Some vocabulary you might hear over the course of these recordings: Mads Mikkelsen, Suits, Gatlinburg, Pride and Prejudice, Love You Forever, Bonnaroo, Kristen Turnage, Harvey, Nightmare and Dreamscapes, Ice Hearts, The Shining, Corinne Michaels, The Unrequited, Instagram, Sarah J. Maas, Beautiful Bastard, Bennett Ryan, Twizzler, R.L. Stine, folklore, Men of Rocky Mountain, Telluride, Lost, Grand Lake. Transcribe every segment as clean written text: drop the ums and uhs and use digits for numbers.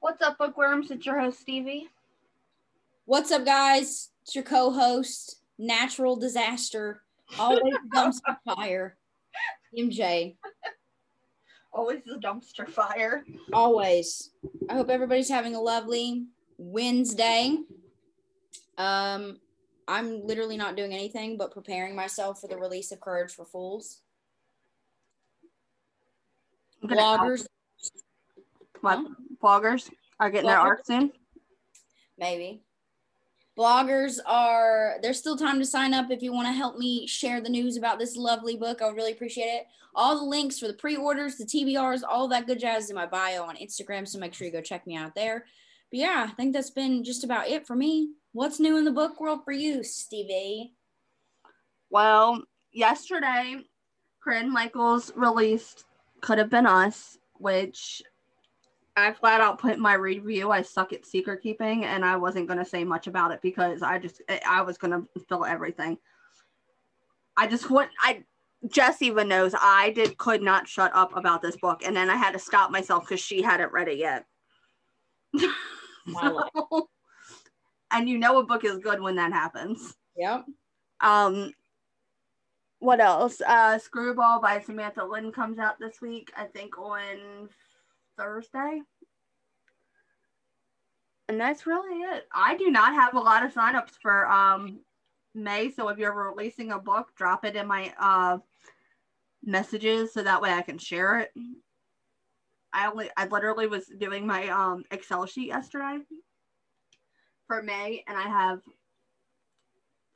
What's up, bookworms? It's your host, Stevie. What's up, guys? It's your co-host, natural disaster, always dumpster fire, MJ. Always the dumpster fire. Always. I hope everybody's having a lovely Wednesday. I'm literally not doing anything but preparing myself for the release of Courage for Fools. Bloggers. What? Bloggers are getting their arc soon? Maybe. Bloggers are, there's still time to sign up if you want to help me share the news about this lovely book. I would really appreciate it. All the links for the pre-orders, the TBRs, all that good jazz is in my bio on Instagram, so make sure you go check me out there. But yeah, I think that's been just about it for me. What's new in the book world for you, Stevie? Well, yesterday, Corinne Michaels released Could Have Been Us, which I flat out put in my review, I suck at secret keeping, and I wasn't going to say much about it because I was going to spill everything. Jess even knows could not shut up about this book, and then I had to stop myself because she hadn't read it yet. So, and you know a book is good when that happens. Yep. What else? Screwball by Samantha Lynn comes out this week, I think on Thursday, and that's really it. I do not have a lot of signups for May, so if you're releasing a book, drop it in my messages so that way I can share it. I literally was doing my Excel sheet yesterday for May, and I have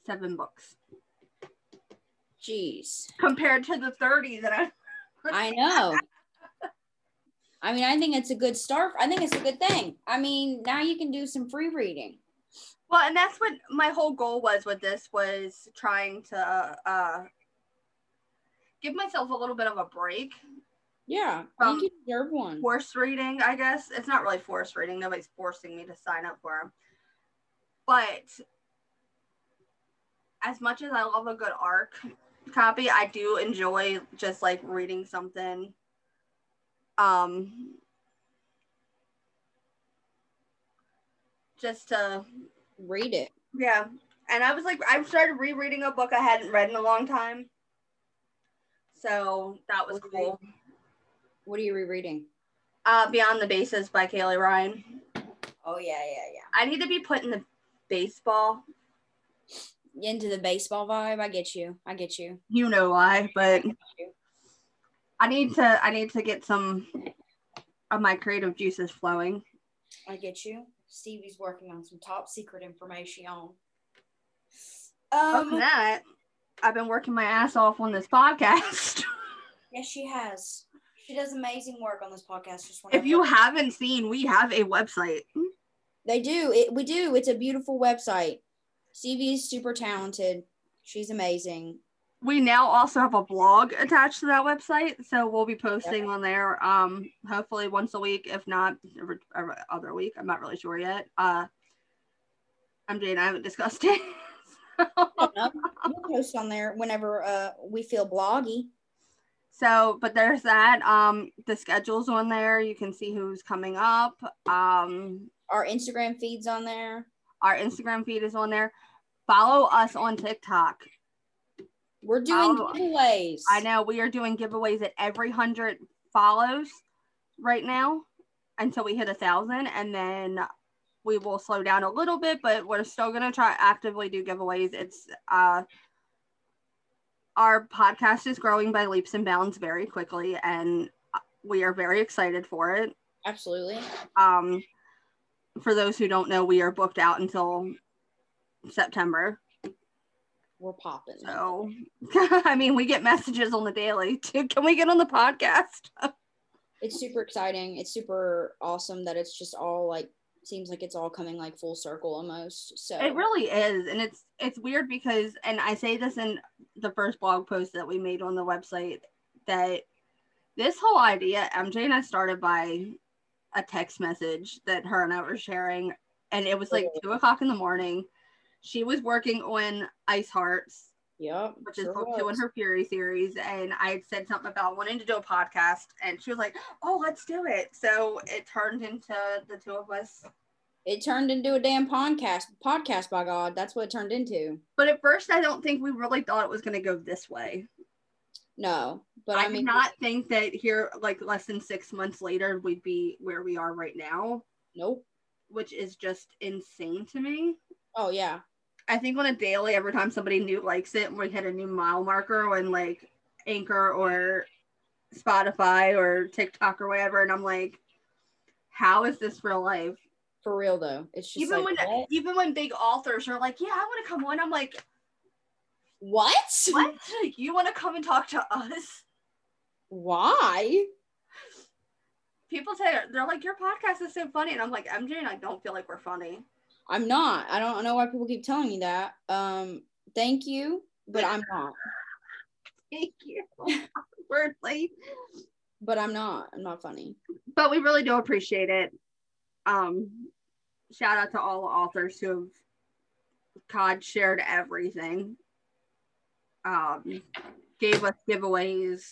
7 books. Jeez, compared to the 30 that I know. I mean, I think it's a good start. I think it's a good thing. I mean, now you can do some free reading. Well, and that's what my whole goal was with this, was trying to give myself a little bit of a break. Yeah, I think you deserve one. Forced reading, I guess. It's not really forced reading. Nobody's forcing me to sign up for them. But as much as I love a good ARC copy, I do enjoy just like reading something. Just to read it. Yeah. And I was like, I've started rereading a book I hadn't read in a long time, so that was cool. What are you rereading? Beyond the Bases by Kaylee Ryan. Oh yeah. I need to be putting the baseball into the baseball vibe. I get you. You know why, but I need to get some of my creative juices flowing. I get you. Stevie's working on some top secret information. Other than that, I've been working my ass off on this podcast. Yes, she has. She does amazing work on this podcast. If you haven't seen, we have a website. They do. We do. It's a beautiful website. Stevie is super talented. She's amazing. We now also have a blog attached to that website, so we'll be posting on there hopefully once a week, if not every other week. I'm not really sure yet. MJ and I haven't discussed it. We'll post on there whenever we feel bloggy. So, but there's that. The schedule's on there. You can see who's coming up. Our Instagram feed's on there. Our Instagram feed is on there. Follow us on TikTok. We're doing giveaways. I know. We are doing giveaways at every 100 follows right now until we hit 1,000. And then we will slow down a little bit, but we're still going to try actively do giveaways. It's our podcast is growing by leaps and bounds very quickly, and we are very excited for it. Absolutely. For those who don't know, we are booked out until September. We're popping. So, I mean, we get messages on the daily too. Can we get on the podcast? It's super exciting. It's super awesome that it's just all like, seems like it's all coming like full circle almost. So it really is. And it's weird because, and I say this in the first blog post that we made on the website, that this whole idea, MJ and I started by a text message that her and I were sharing. And it was like 2:00 in the morning. She was working on Ice Hearts. Yep, which is book two in her Fury series, and I had said something about wanting to do a podcast, and she was like, "Oh, let's do it." So it turned into the two of us. It turned into a damn podcast, by God, that's what it turned into. But at first, I don't think we really thought it was going to go this way. No, but I mean, did not think that here, like less than 6 months later, we'd be where we are right now. Nope. Which is just insane to me. Oh yeah. I think on a daily, every time somebody new likes it, we hit a new mile marker on like Anchor or Spotify or TikTok or whatever, and I'm like, how is this real life? For real though, it's just even like, even when big authors are like, yeah, I want to come on, I'm like, what? Like, you want to come and talk to us? Why? People say, they're like, your podcast is so funny, and I'm like, MJ and I don't feel like we're funny. I'm not. I don't know why people keep telling me that. Thank you, but I'm not. Thank you. Wordly. But I'm not. I'm not funny. But we really do appreciate it. Shout out to all the authors who have shared everything. Gave us giveaways.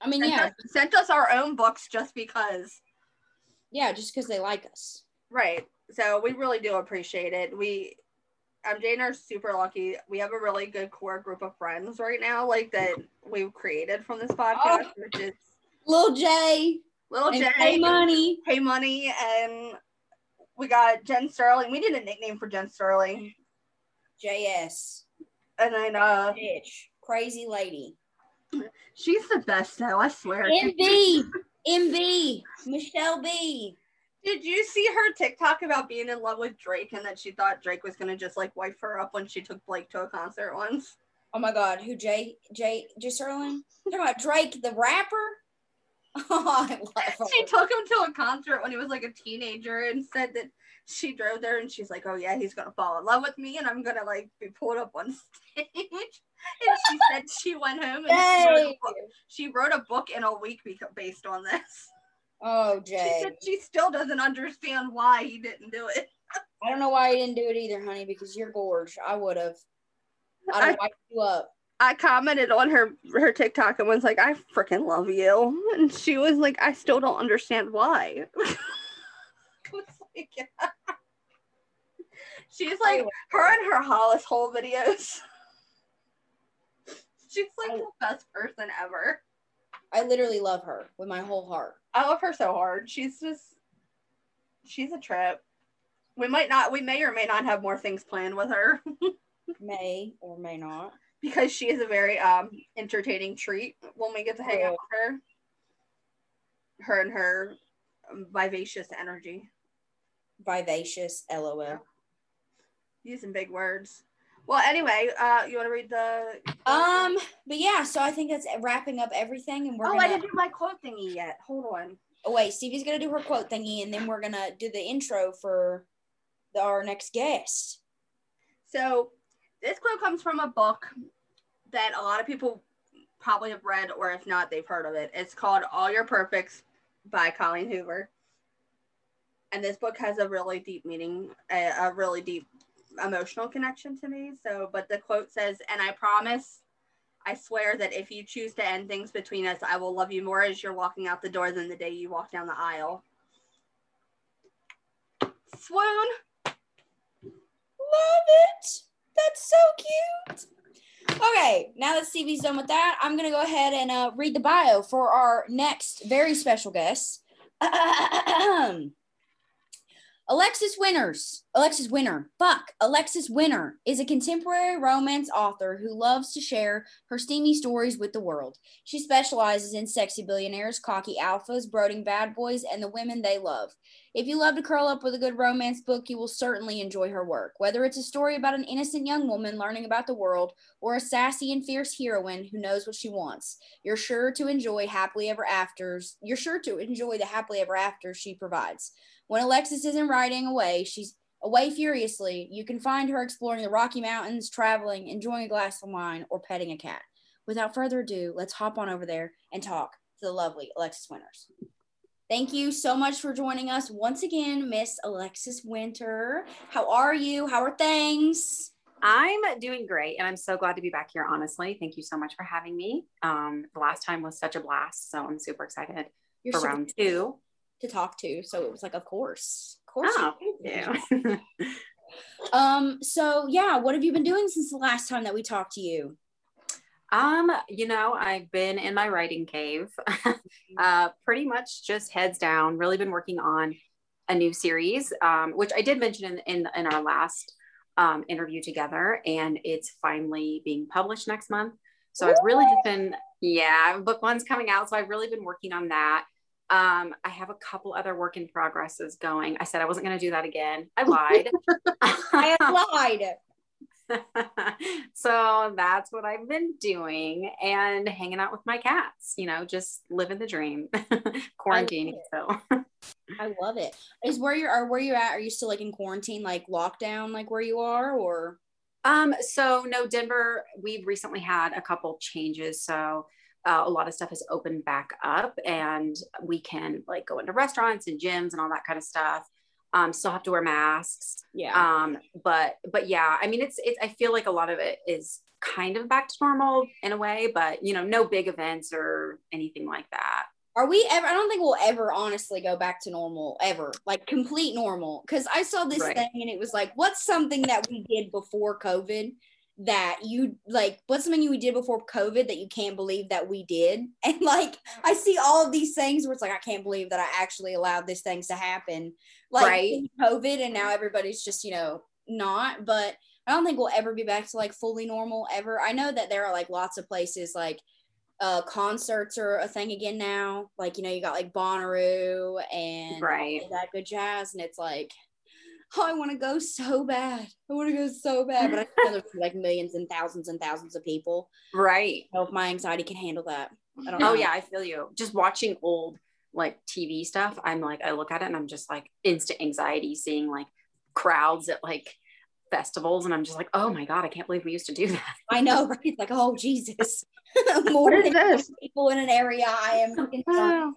I mean, sent us our own books just because. Yeah, just because they like us. Right. So we really do appreciate it. MJ and I are super lucky. We have a really good core group of friends right now, like that we've created from this podcast, which is Little J. Hey Money. And we got Jen Sterling. We did a nickname for Jen Sterling. JS. And then Crazy Lady. She's the best though, I swear. MB, Michelle B. Did you see her TikTok about being in love with Drake and that she thought Drake was gonna just like wipe her up when she took Blake to a concert once? Oh my God, who? J Sterling? Talking about Drake the rapper? Oh, I love her. She took him to a concert when he was like a teenager and said that she drove there and she's like, oh yeah, he's gonna fall in love with me and I'm gonna like be pulled up on stage. And she said she went home and she wrote a book in a week based on this. Oh, Jay. She said she still doesn't understand why he didn't do it. I don't know why he didn't do it either, honey, because you're gorge. I would have. I'd have wiped you up. I commented on her TikTok and was like, I freaking love you. And she was like, I still don't understand why. I was like, yeah. She's like, her and her Hollis Hole videos. She's like the best person ever. I literally love her with my whole heart. I love her so hard. She's a trip. We may or may not have more things planned with her. May or may not. Because she is a very entertaining treat when we get to hang out with her. Her and her vivacious energy. Vivacious, LOL. Using big words. Well, anyway, you want to read the... But yeah, so I think that's wrapping up everything. And we're I didn't do my quote thingy yet. Hold on. Oh, wait, Stevie's going to do her quote thingy, and then we're going to do the intro for our next guest. So this quote comes from a book that a lot of people probably have read, or if not, they've heard of it. It's called All Your Perfects by Colleen Hoover. And this book has a really deep meaning, a really deep emotional connection to me. But the quote says, and I promise, I swear that if you choose to end things between us, I will love you more as you're walking out the door than the day you walk down the aisle. Swoon. Love it. That's so cute. Okay, now that Stevie's done with that, I'm gonna go ahead and read the bio for our next very special guest. Alexis Winter is a contemporary romance author who loves to share her steamy stories with the world. She specializes in sexy billionaires, cocky alphas, brooding bad boys, and the women they love. If you love to curl up with a good romance book, you will certainly enjoy her work. Whether it's a story about an innocent young woman learning about the world or a sassy and fierce heroine who knows what she wants, you're sure to enjoy the happily ever after she provides. When Alexis isn't riding away, she's away furiously. You can find her exploring the Rocky Mountains, traveling, enjoying a glass of wine, or petting a cat. Without further ado, let's hop on over there and talk to the lovely Alexis Winter. Thank you so much for joining us once again, Miss Alexis Winter. How are you? How are things? I'm doing great, and I'm so glad to be back here, honestly. Thank you so much for having me. The last time was such a blast, so I'm super excited for round two. To talk to, so it was like, of course. Oh, thank you. So yeah, what have you been doing since the last time that we talked to you? You know, I've been in my writing cave, pretty much just heads down, really been working on a new series, which I did mention in our last interview together, and it's finally being published next month. So I've really just been, book one's coming out. So I've really been working on that. I have a couple other work in progresses going. I said I wasn't going to do that again. I lied. So that's what I've been doing, and hanging out with my cats, you know, just living the dream, quarantining. I love it. Is where you at? Are you still like in quarantine, like lockdown, like where you are, or? So no, Denver, we've recently had a couple changes. So a lot of stuff has opened back up, and we can like go into restaurants and gyms and all that kind of stuff. Still have to wear masks. Yeah. But yeah, I mean, it's, I feel like a lot of it is kind of back to normal in a way, but you know, no big events or anything like that. Are we ever, I don't think we'll ever honestly go back to normal ever, like complete normal. Cause I saw this thing and it was like, what's something that we did before COVID that you like, what's something we did before COVID that you can't believe that we did? And like, I see all of these things where it's like, I can't believe that I actually allowed these things to happen, like in COVID, and now everybody's just, you know, not, but I don't think we'll ever be back to like fully normal ever. I know that there are like lots of places like, concerts are a thing again now, like, you know, you got like Bonnaroo and that good jazz, and it's like, oh, I want to go so bad, but I know there's like millions and thousands of people, right? I don't know if my anxiety can handle that. I don't know. Oh yeah, I feel you. Just watching old like TV stuff, I'm like, I look at it and I'm just like instant anxiety seeing like crowds at like festivals, and I'm just like, oh my god, I can't believe we used to do that. I know, right? It's like, oh Jesus. More than this? People in an area. I am concerned.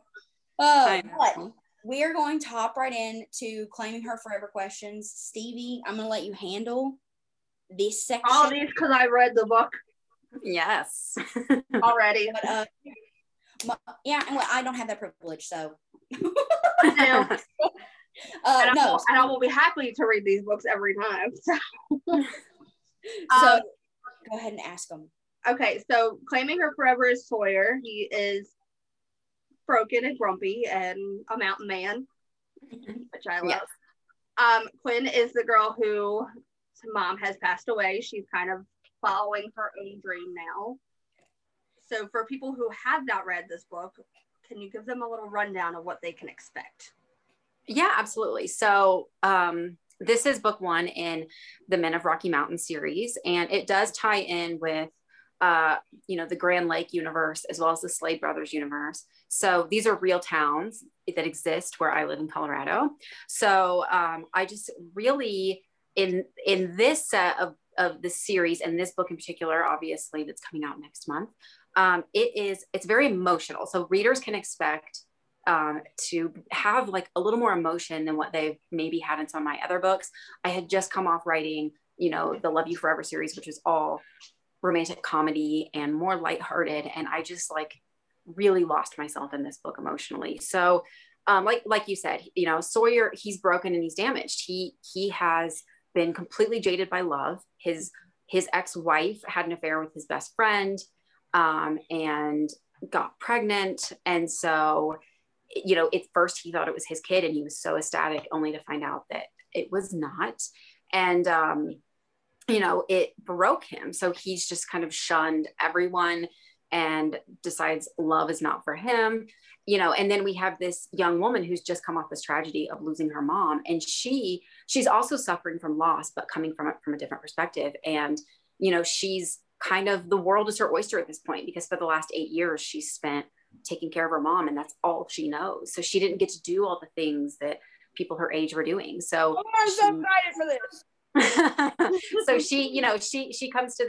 But we are going to hop right in to Claiming Her Forever questions. Stevie, I'm gonna let you handle this section. All these because I read the book. Yes. Already. But, I don't have that privilege, so and I will be happy to read these books every time. So, go ahead and ask them. Okay, so Claiming Her Forever is Sawyer. He is broken and grumpy and a mountain man, which I love. Yes. Quinn is the girl whose mom has passed away. She's kind of following her own dream now. So for people who have not read this book, can you give them a little rundown of what they can expect? Yeah, absolutely. So this is book one in the Men of Rocky Mountain series, and it does tie in with you know, the Grand Lake universe, as well as the Slade Brothers universe. So these are real towns that exist where I live in Colorado. So I just really, in this set of the series, and this book in particular, obviously, that's coming out next month, it's very emotional. So readers can expect to have like a little more emotion than what they've maybe had in some of my other books. I had just come off writing, you know, the Love You Forever series, which is all romantic comedy and more lighthearted. And I just like really lost myself in this book emotionally. So like you said, you know, Sawyer, he's broken and he's damaged. He has been completely jaded by love. His ex-wife had an affair with his best friend and got pregnant. And so, you know, at first he thought it was his kid and he was so ecstatic, only to find out that it was not. And, you know, it broke him. So he's just kind of shunned everyone and decides love is not for him, you know. And then we have this young woman who's just come off this tragedy of losing her mom. And she's also suffering from loss, but coming from it from a different perspective. And, you know, she's kind of, the world is her oyster at this point, because for the last 8 years, she spent taking care of her mom, and that's all she knows. So she didn't get to do all the things that people her age were doing. So I'm so excited for this. So she comes to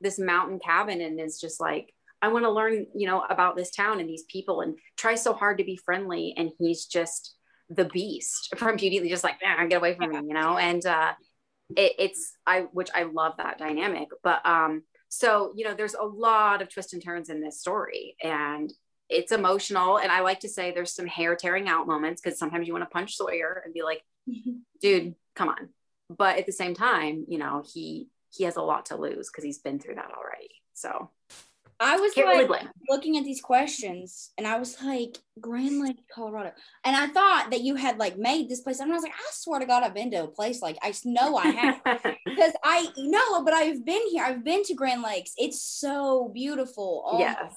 this mountain cabin and is just like, I want to learn, you know, about this town and these people, and tries so hard to be friendly, and he's just the beast from Beauty, just like, get away from me, you know. And I love that dynamic, but so, you know, there's a lot of twists and turns in this story, and it's emotional. And I like to say there's some hair tearing out moments, because sometimes you want to punch Sawyer and be like, dude, come on. But at the same time, you know, he has a lot to lose because he's been through that already. So I was like looking at these questions, and I was like, Grand Lake, Colorado. And I thought that you had like made this place. And I was like, I swear to God, I've been to a place like, I know I have. Because I know, but I've been here. I've been to Grand Lakes. It's so beautiful. Oh yes. My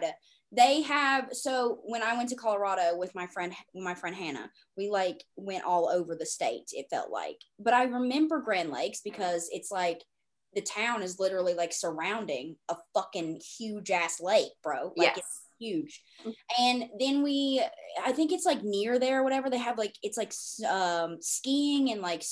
God. They have, so when I went to Colorado with my friend Hannah, we like went all over the state, it felt like. But I remember Grand Lakes because it's like, the town is literally like surrounding a fucking huge ass lake, bro. Like yes. It's huge. And then I think it's like near there or whatever, they have like, it's like skiing and like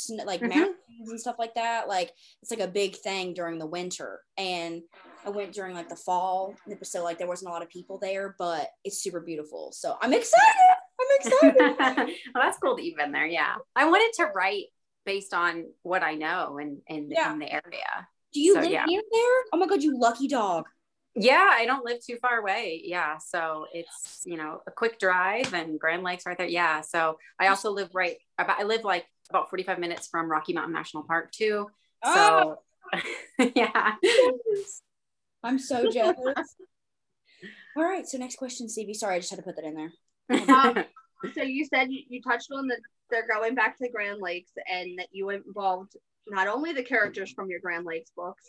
mountains and stuff like that. Like it's like a big thing during the winter. And I went during like the fall, so like there wasn't a lot of people there, but it's super beautiful. So I'm excited. Well, that's cool that you've been there. Yeah. I wanted to write based on what I know in the area. Do you live near there? Oh my God, you lucky dog. Yeah, I don't live too far away. Yeah, so it's, you know, a quick drive, and Grand Lake's right there. Yeah, so I also live about 45 minutes from Rocky Mountain National Park too. So yeah. I'm so jealous. All right, so next question, Stevie. Sorry, I just had to put that in there. So you said you touched on that they're going back to Grand Lakes, and that you involved not only the characters from your Grand Lakes books,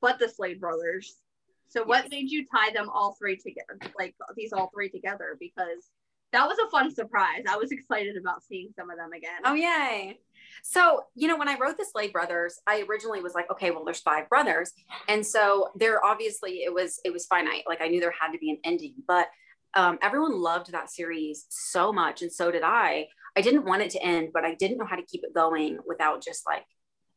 but the Slade brothers. So what made you tie them all three together, like these all three together? Because that was a fun surprise. I was excited about seeing some of them again. Oh, yay. So, you know, when I wrote the Slade brothers, I originally was like, okay, well, there's five brothers. And so there, obviously it was finite. Like I knew there had to be an ending, but everyone loved that series so much. And so did I. I didn't want it to end, but I didn't know how to keep it going without just like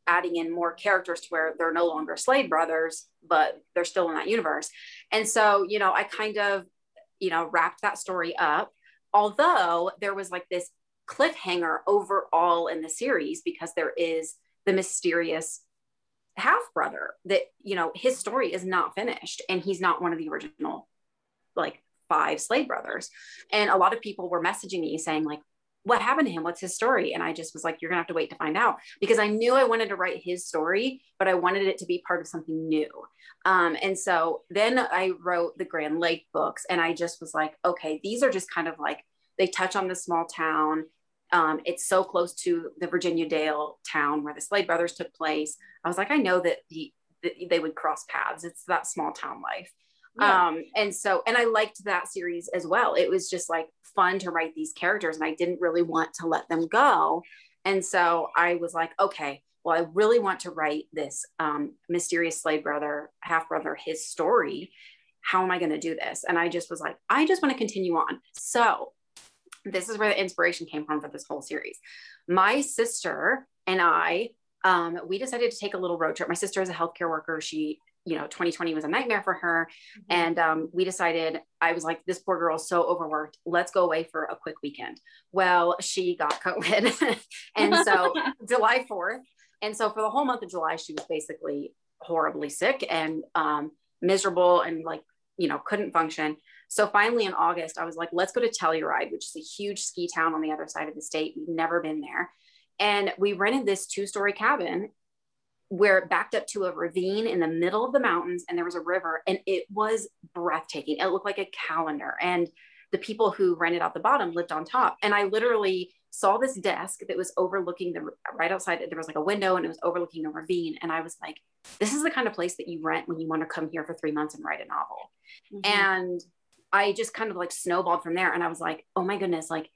adding in more characters to where they're no longer Slade brothers, but they're still in that universe. And so, you know, I kind of, you know, wrapped that story up, although there was like this cliffhanger overall in the series, because there is the mysterious half-brother that, you know, his story is not finished, and he's not one of the original like five Slade brothers. And a lot of people were messaging me saying like, what happened to him? What's his story? And I just was like, you're gonna have to wait to find out, because I knew I wanted to write his story, but I wanted it to be part of something new. And so then I wrote the Grand Lake books, and I just was like, okay, these are just kind of like, they touch on the small town. It's so close to the Virginia Dale town where the Slade brothers took place. I was like, I know that they would cross paths. It's that small town life. Yeah. And I liked that series as well. It was just like fun to write these characters, and I didn't really want to let them go. And so I was like, okay, well, I really want to write this mysterious Slade brother, half brother, his story. How am I going to do this? And I just was like, I just want to continue on. So this is where the inspiration came from for this whole series. My sister and I, we decided to take a little road trip. My sister is a healthcare worker. She, you know, 2020 was a nightmare for her. And we decided, I was like, this poor girl is so overworked. Let's go away for a quick weekend. Well, she got COVID. And so July 4th. And so for the whole month of July, she was basically horribly sick and miserable and like, you know, couldn't function. So finally in August, I was like, let's go to Telluride, which is a huge ski town on the other side of the state. We've never been there. And we rented this 2-story cabin where it backed up to a ravine in the middle of the mountains, and there was a river, and it was breathtaking. It looked like a calendar, and the people who rented out the bottom lived on top. And I literally saw this desk that was overlooking right outside. There was like a window, and it was overlooking the ravine. And I was like, this is the kind of place that you rent when you want to come here for 3 months and write a novel. And I just kind of like snowballed from there. And I was like, oh my goodness, like,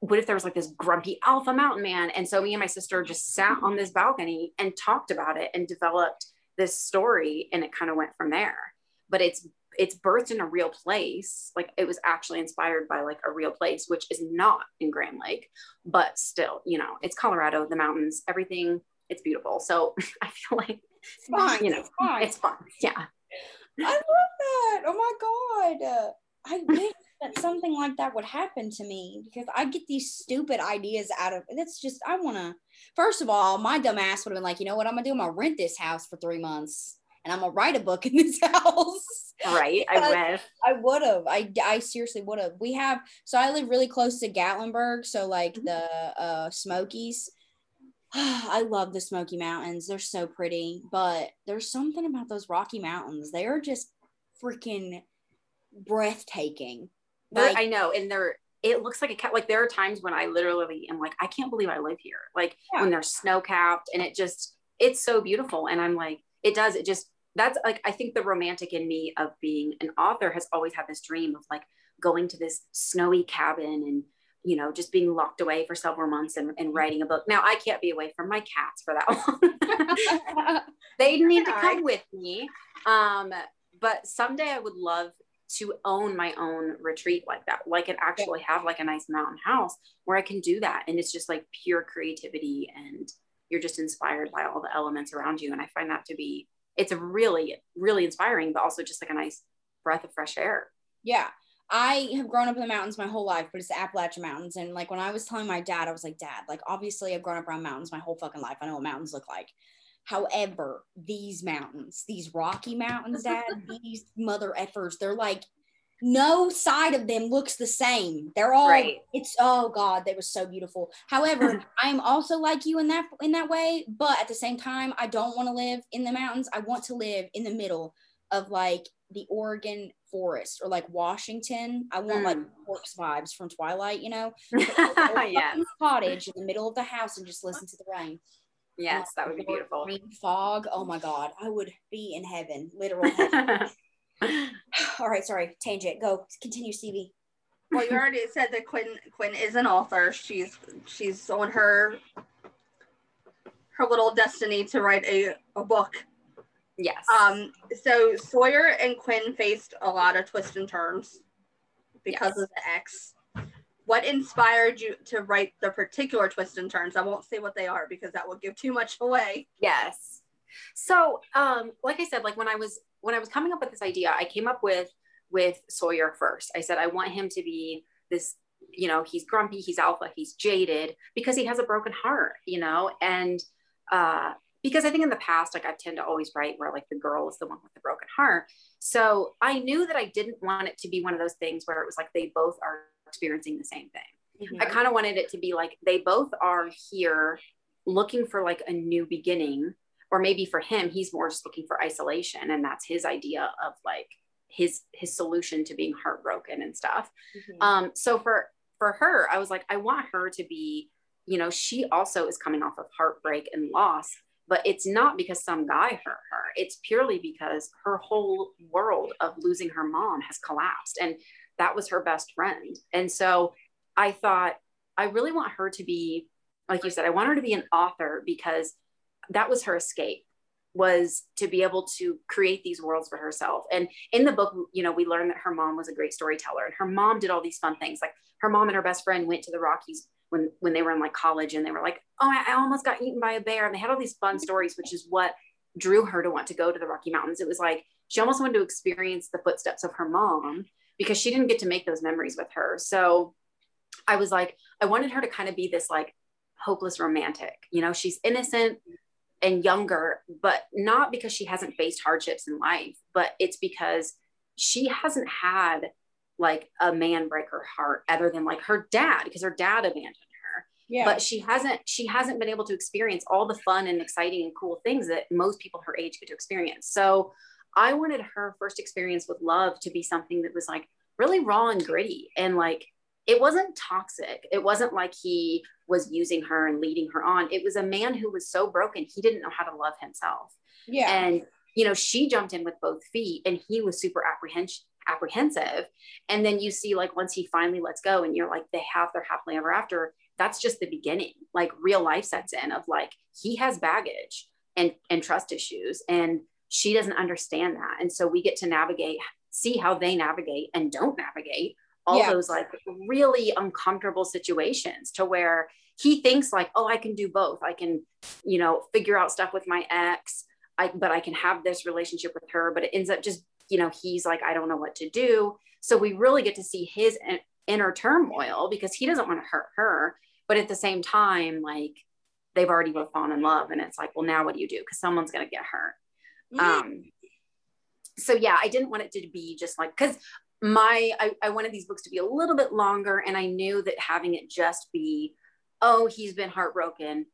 what if there was like this grumpy alpha mountain man? And so me and my sister just sat on this balcony and talked about it and developed this story. And it kind of went from there, but it's birthed in a real place. Like it was actually inspired by like a real place, which is not in Grand Lake, but still, you know, it's Colorado, the mountains, everything, it's beautiful. So I feel like, it's fine. You know, it's fun. Yeah. I love that. Oh my God. I wish that something like that would happen to me, because I get these stupid ideas out of, that's just, I want to, first of all, my dumb ass would have been like, you know what I'm going to do? I'm going to rent this house for 3 months and I'm going to write a book in this house. Right. I seriously would have. We have, so I live really close to Gatlinburg. So like mm-hmm. the Smokies. I love the Smoky Mountains. They're so pretty, but there's something about those Rocky Mountains. They are just freaking breathtaking. Like, I know. And it looks like a, like there are times when I literally am like, I can't believe I live here. Like yeah. when they're snow capped and it just, it's so beautiful. And I'm like, it does. It just, that's like, I think the romantic in me of being an author has always had this dream of like going to this snowy cabin and, you know, just being locked away for several months and writing a book. Now I can't be away from my cats for that long. They need to come with me. But someday I would love to own my own retreat like that. Like it actually have like a nice mountain house where I can do that. And it's just like pure creativity and you're just inspired by all the elements around you. And I find that to be, it's really, really inspiring, but also just like a nice breath of fresh air. Yeah. I have grown up in the mountains my whole life, but it's the Appalachian Mountains. And like when I was telling my dad, I was like, Dad, like obviously I've grown up around mountains my whole fucking life. I know what mountains look like. However, these mountains, these Rocky Mountains, Dad, these mother effers, they're like, no side of them looks the same. They're all, right. It's, oh God, that was so beautiful. However, I'm also like you in that way, but at the same time, I don't want to live in the mountains. I want to live in the middle of like the Oregon forest or like Washington. I want like Forks vibes from Twilight, you know? Yes. Cottage in the middle of the house and just listen to the rain. Yes, that would be beautiful. Green fog. Oh my God. I would be in heaven, literal heaven. All right, sorry, tangent. Go, continue, Stevie. Well, you already said that Quinn is an author. She's on her little destiny to write a book. Yes. So Sawyer and Quinn faced a lot of twists and turns because yes. of the ex. What inspired you to write the particular twists and turns? I won't say what they are because that will give too much away. Yes. So, like I said, like when I was coming up with this idea, I came up with Sawyer first. I said, I want him to be this, you know, he's grumpy, he's alpha, he's jaded because he has a broken heart, you know, and, because I think in the past, like I tend to always write where like the girl is the one with the broken heart. So I knew that I didn't want it to be one of those things where it was like, they both are experiencing the same thing. Mm-hmm. I kind of wanted it to be like, they both are here looking for like a new beginning, or maybe for him, he's more just looking for isolation. And that's his idea of like his solution to being heartbroken and stuff. Mm-hmm. So for her, I was like, I want her to be, you know, she also is coming off of heartbreak and loss, but it's not because some guy hurt her. It's purely because her whole world of losing her mom has collapsed. And that was her best friend. And so I thought, I really want her to be, like you said, I want her to be an author because that was her escape, was to be able to create these worlds for herself. And in the book, you know, we learned that her mom was a great storyteller and her mom did all these fun things. Like her mom and her best friend went to the Rockies when they were in like college and they were like, oh, I almost got eaten by a bear. And they had all these fun stories, which is what drew her to want to go to the Rocky Mountains. It was like, she almost wanted to experience the footsteps of her mom because she didn't get to make those memories with her. So I was like, I wanted her to kind of be this like hopeless romantic, you know, she's innocent and younger, but not because she hasn't faced hardships in life, but it's because she hasn't had like a man break her heart other than like her dad, because her dad abandoned her. Yeah. But she hasn't been able to experience all the fun and exciting and cool things that most people her age get to experience. So I wanted her first experience with love to be something that was like really raw and gritty. And like, it wasn't toxic. It wasn't like he was using her and leading her on. It was a man who was so broken, he didn't know how to love himself. Yeah. And, you know, she jumped in with both feet and he was super apprehensive. And then you see like, once he finally lets go and you're like, they have their happily ever after, that's just the beginning. Like real life sets in of like, he has baggage and trust issues. And she doesn't understand that. And so we get to see how they navigate and don't navigate all yeah. those like really uncomfortable situations to where he thinks like, oh, I can do both. I can, you know, figure out stuff with my ex, but I can have this relationship with her, but it ends up just you know, he's like, I don't know what to do. So we really get to see his inner turmoil because he doesn't want to hurt her. But at the same time, like, they've already both fallen in love. And it's like, well, now what do you do? Because someone's going to get hurt. So yeah, I didn't want it to be just like, because I wanted these books to be a little bit longer. And I knew that having it just be, oh, he's been heartbroken.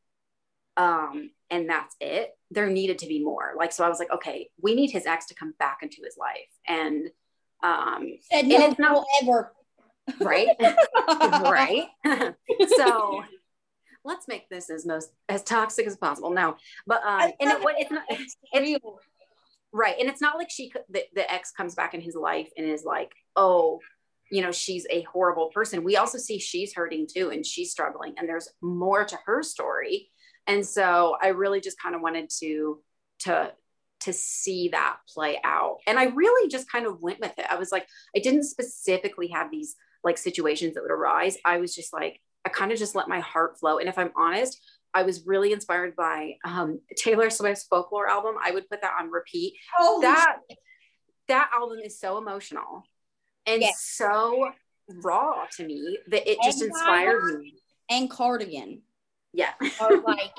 And that's it. There needed to be more. Like, so I was like, okay, we need his ex to come back into his life. And it's not ever. Right. Right. So let's make this as toxic as possible. No, but it's not right. And it's not like the ex comes back in his life and is like, oh, you know, she's a horrible person. We also see she's hurting too, and she's struggling, and there's more to her story. And so I really just kind of wanted to see that play out. And I really just kind of went with it. I was like, I didn't specifically have these like situations that would arise. I was just like, I kind of just let my heart flow. And if I'm honest, I was really inspired by Taylor Swift's Folklore album. I would put that on repeat. Oh, that album is so emotional and so raw to me that it just inspired me. And Cardigan. Yeah. Or like,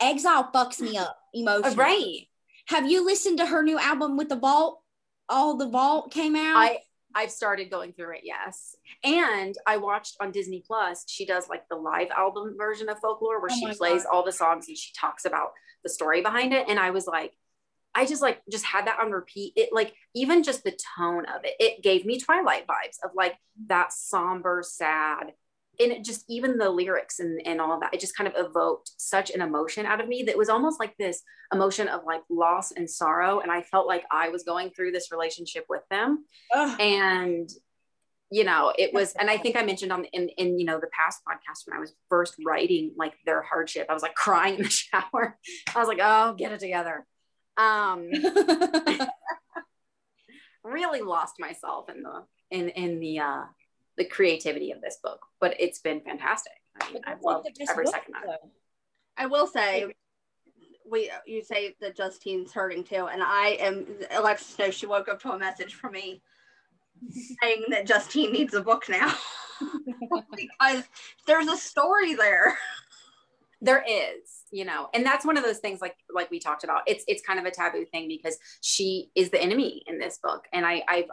Exile fucks me up emotionally. Right. Have you listened to her new album with the vault? All the vault came out. I've started going through it, yes. And I watched on Disney Plus, she does like the live album version of Folklore where she plays all the songs and she talks about the story behind it. And I was like, I just like just had that on repeat. It like, even just the tone of it, it gave me Twilight vibes of like that somber, sad. And it just, even the lyrics and all of that, it just kind of evoked such an emotion out of me that was almost like this emotion of like loss and sorrow. And I felt like I was going through this relationship with them. Ugh. And, you know, it was, and I think I mentioned in you know, the past podcast when I was first writing like their hardship, I was like crying in the shower. I was like, oh, get it together. Really lost myself in the creativity of this book, but it's been fantastic. I mean, I've loved every second of it. I will say, you say that Justine's hurting too, and Alexis knows she woke up to a message from me saying that Justine needs a book now because there's a story there. There is, you know, and that's one of those things like we talked about. It's kind of a taboo thing because she is the enemy in this book, and I've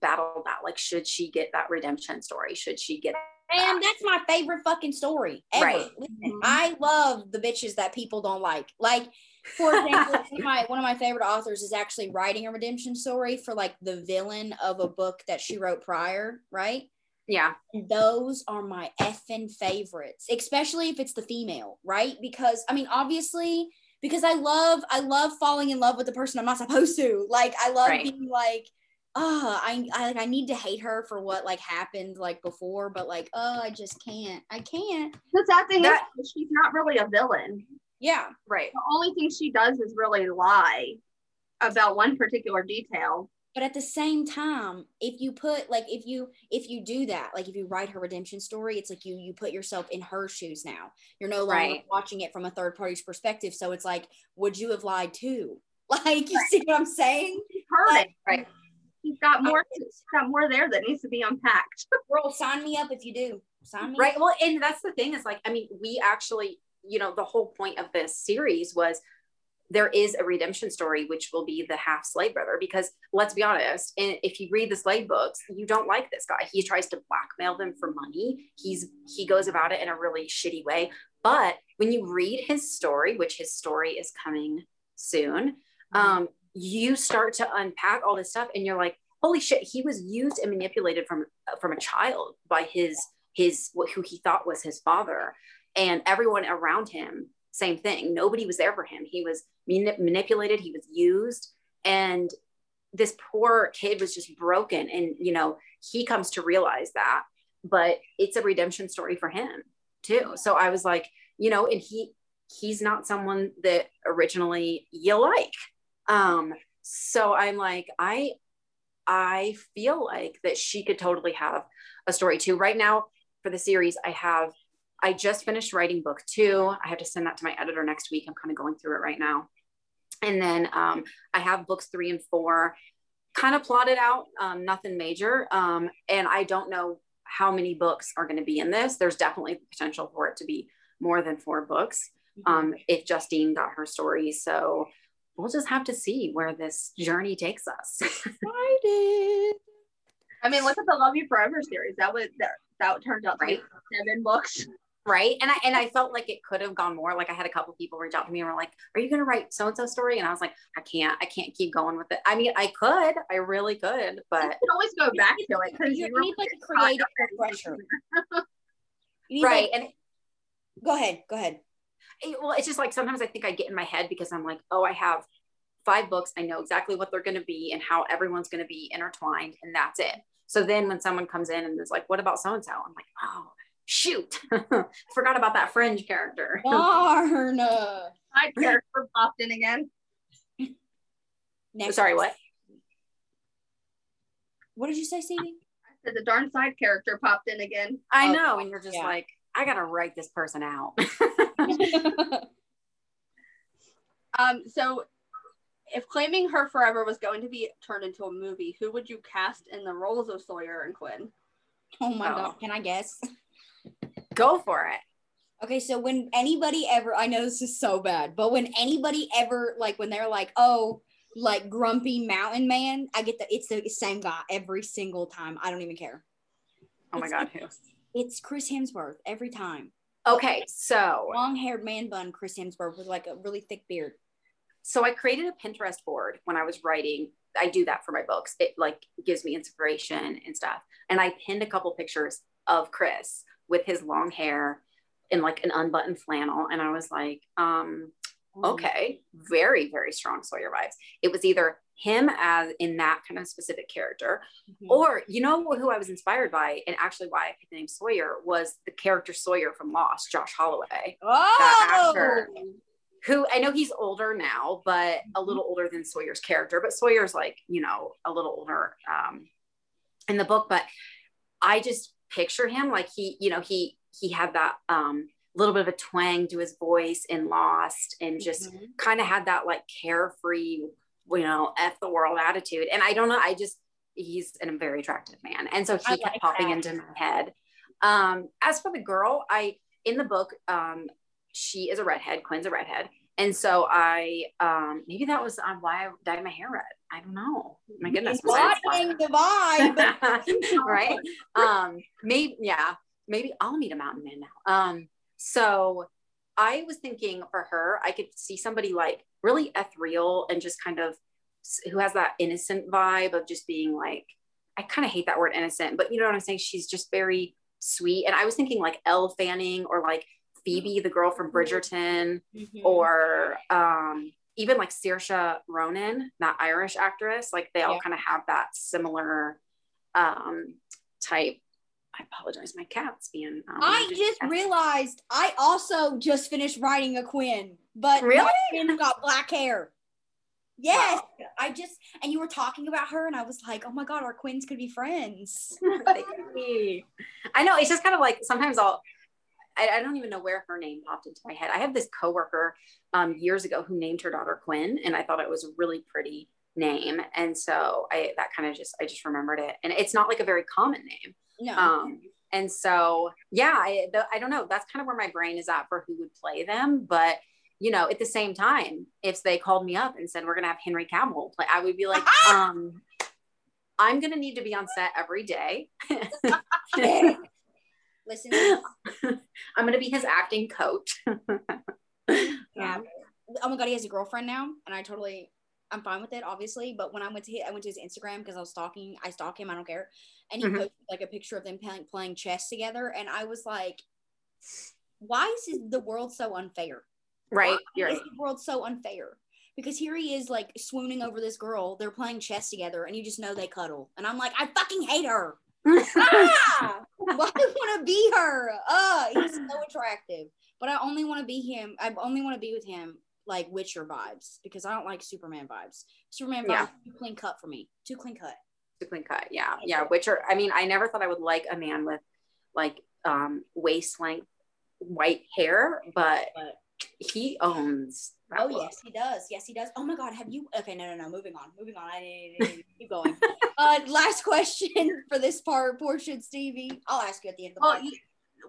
battle that, like, should she get that redemption story? Should she get that? And that's my favorite fucking story ever. Right. Listen, I love the bitches that people don't like for example, one of my favorite authors is actually writing a redemption story for like the villain of a book that she wrote prior, right? Yeah. And those are my effing favorites, especially if it's the female, right? Because I mean, obviously, because I love falling in love with the person I'm not supposed to, like, I love being like, oh, I need to hate her for what like happened like before, but like, oh, I can't. That's at the end. She's not really a villain. Yeah, right. The only thing she does is really lie about one particular detail. But at the same time, if you put like if you do that, like if you write her redemption story, it's like you put yourself in her shoes now. You're no longer watching it from a third party's perspective. So it's like, would you have lied too? Like, you see what I'm saying? Like, right. He's got more. He's got more there that needs to be unpacked. World, sign me up if you do. Sign me up. Well, and that's the thing is like, I mean, we actually, you know, the whole point of this series was there is a redemption story, which will be the half Slade brother. Because let's be honest, and if you read the Slade books, you don't like this guy. He tries to blackmail them for money. He goes about it in a really shitty way. But when you read his story, which his story is coming soon, you start to unpack all this stuff and you're like, holy shit, he was used and manipulated from a child by his who he thought was his father, and everyone around him, same thing. Nobody was there for him. He was manipulated, he was used, and this poor kid was just broken. And, you know, he comes to realize that, but it's a redemption story for him too. So I was like, you know, and he's not someone that originally you like. So I'm like, I feel like that she could totally have a story too. Right now for the series, I just finished writing book 2. I have to send that to my editor next week. I'm kind of going through it right now. And then, I have books 3 and 4. kind of plotted out, nothing major. And I don't know how many books are going to be in this. There's definitely potential for it to be more than 4 books. If Justine got her story. So we'll just have to see where this journey takes us. Excited. I mean, look at the Love You Forever series. That turned out to be 7 books. Right. And I felt like it could have gone more. Like I had a couple people reach out to me and were like, are you going to write so-and-so story? And I was like, I can't keep going with it. I mean, I really could, but you can always go back to it. Cause you need like a creative refresher. Right. And go ahead. Well, it's just like, sometimes I think I get in my head because I'm like, oh, I have 5 books. I know exactly what they're going to be and how everyone's going to be intertwined. And that's it. So then when someone comes in and is like, what about so-and-so? I'm like, oh, shoot. Forgot about that fringe character. Darn. My character popped in again. Next. Sorry, what? What did you say, Sadie? I said the darn side character popped in again. I know. And you're just like, I got to write this person out. So if Claiming Her Forever was going to be turned into a movie, who would you cast in the roles of Sawyer and Quinn? Oh my God. Can I guess? Go for it. Okay, so when anybody ever, I know this is so bad, but when anybody ever, like when they're like, oh, like grumpy mountain man, I get that it's the same guy every single time. I don't even care. Oh my God, who? It's Chris Hemsworth every time. Okay, so long-haired man bun Chris Hemsworth with like a really thick beard. So I created a Pinterest board when I was writing. I do that for my books. It like gives me inspiration and stuff. And I pinned a couple pictures of Chris with his long hair and like an unbuttoned flannel. And I was like, okay, very, very strong Sawyer vibes. It was either him as in that kind of specific character, or you know who I was inspired by, and actually why I picked the name Sawyer, was the character Sawyer from Lost, Josh Holloway. Oh! That actor, who I know he's older now, but a little older than Sawyer's character, but Sawyer's like, you know, a little older in the book. But I just picture him like he, you know, he had that little bit of a twang to his voice in Lost, and just kind of had that like carefree, you know, F the world attitude. And I don't know, I just, he's a very attractive man. And so he kept popping into my head. As for the girl, in the book, she is a redhead, Quinn's a redhead. And so I, maybe that was why I dyed my hair red. I don't know. My goodness. Watching the vibe. Right. Maybe I'll meet a mountain man now. So I was thinking for her, I could see somebody like really ethereal and just kind of who has that innocent vibe of just being like, I kind of hate that word innocent, but you know what I'm saying? She's just very sweet. And I was thinking like Elle Fanning, or like Phoebe, the girl from Bridgerton, or even like Saoirse Ronan, that Irish actress. Like they all kind of have that similar type. I apologize, my cat's being. I just realized I also just finished writing a Quinn, but really, Quinn got black hair. Yes, wow. And you were talking about her, and I was like, oh my God, our Quinns could be friends. I know, it's just kind of like sometimes I don't even know where her name popped into my head. I had this coworker years ago who named her daughter Quinn, and I thought it was a really pretty name, and so I just remembered it. And it's not like a very common name. No. And so I don't know, that's kind of where my brain is at for who would play them. But you know, at the same time, if they called me up and said we're gonna have Henry Cavill play, I would be like, I'm gonna need to be on set every day. Listen, I'm gonna be his acting coach. Yeah. Oh my God, he has a girlfriend now, and I'm fine with it, obviously. But when I went to his Instagram because I stalk him, I don't care. And he posted like a picture of them playing chess together, and I was like, why is the world so unfair? Right. Why is the world so unfair? Because here he is like swooning over this girl, they're playing chess together, and you just know they cuddle, and I'm like, I fucking hate her. Why do you want to be her? He's so attractive, but I only want to be him. I only want to be with him like Witcher vibes, because I don't like Superman vibes. Superman vibes, too clean cut for me. Too clean cut, yeah. Yeah, Witcher, I mean, I never thought I would like a man with like waist length white hair, but he owns Oh, yes, he does. Yes, he does. Oh, my God. Have you? Okay, no. Moving on. I keep going. Last question for this part portion, Stevie. I'll ask you at the end of the podcast.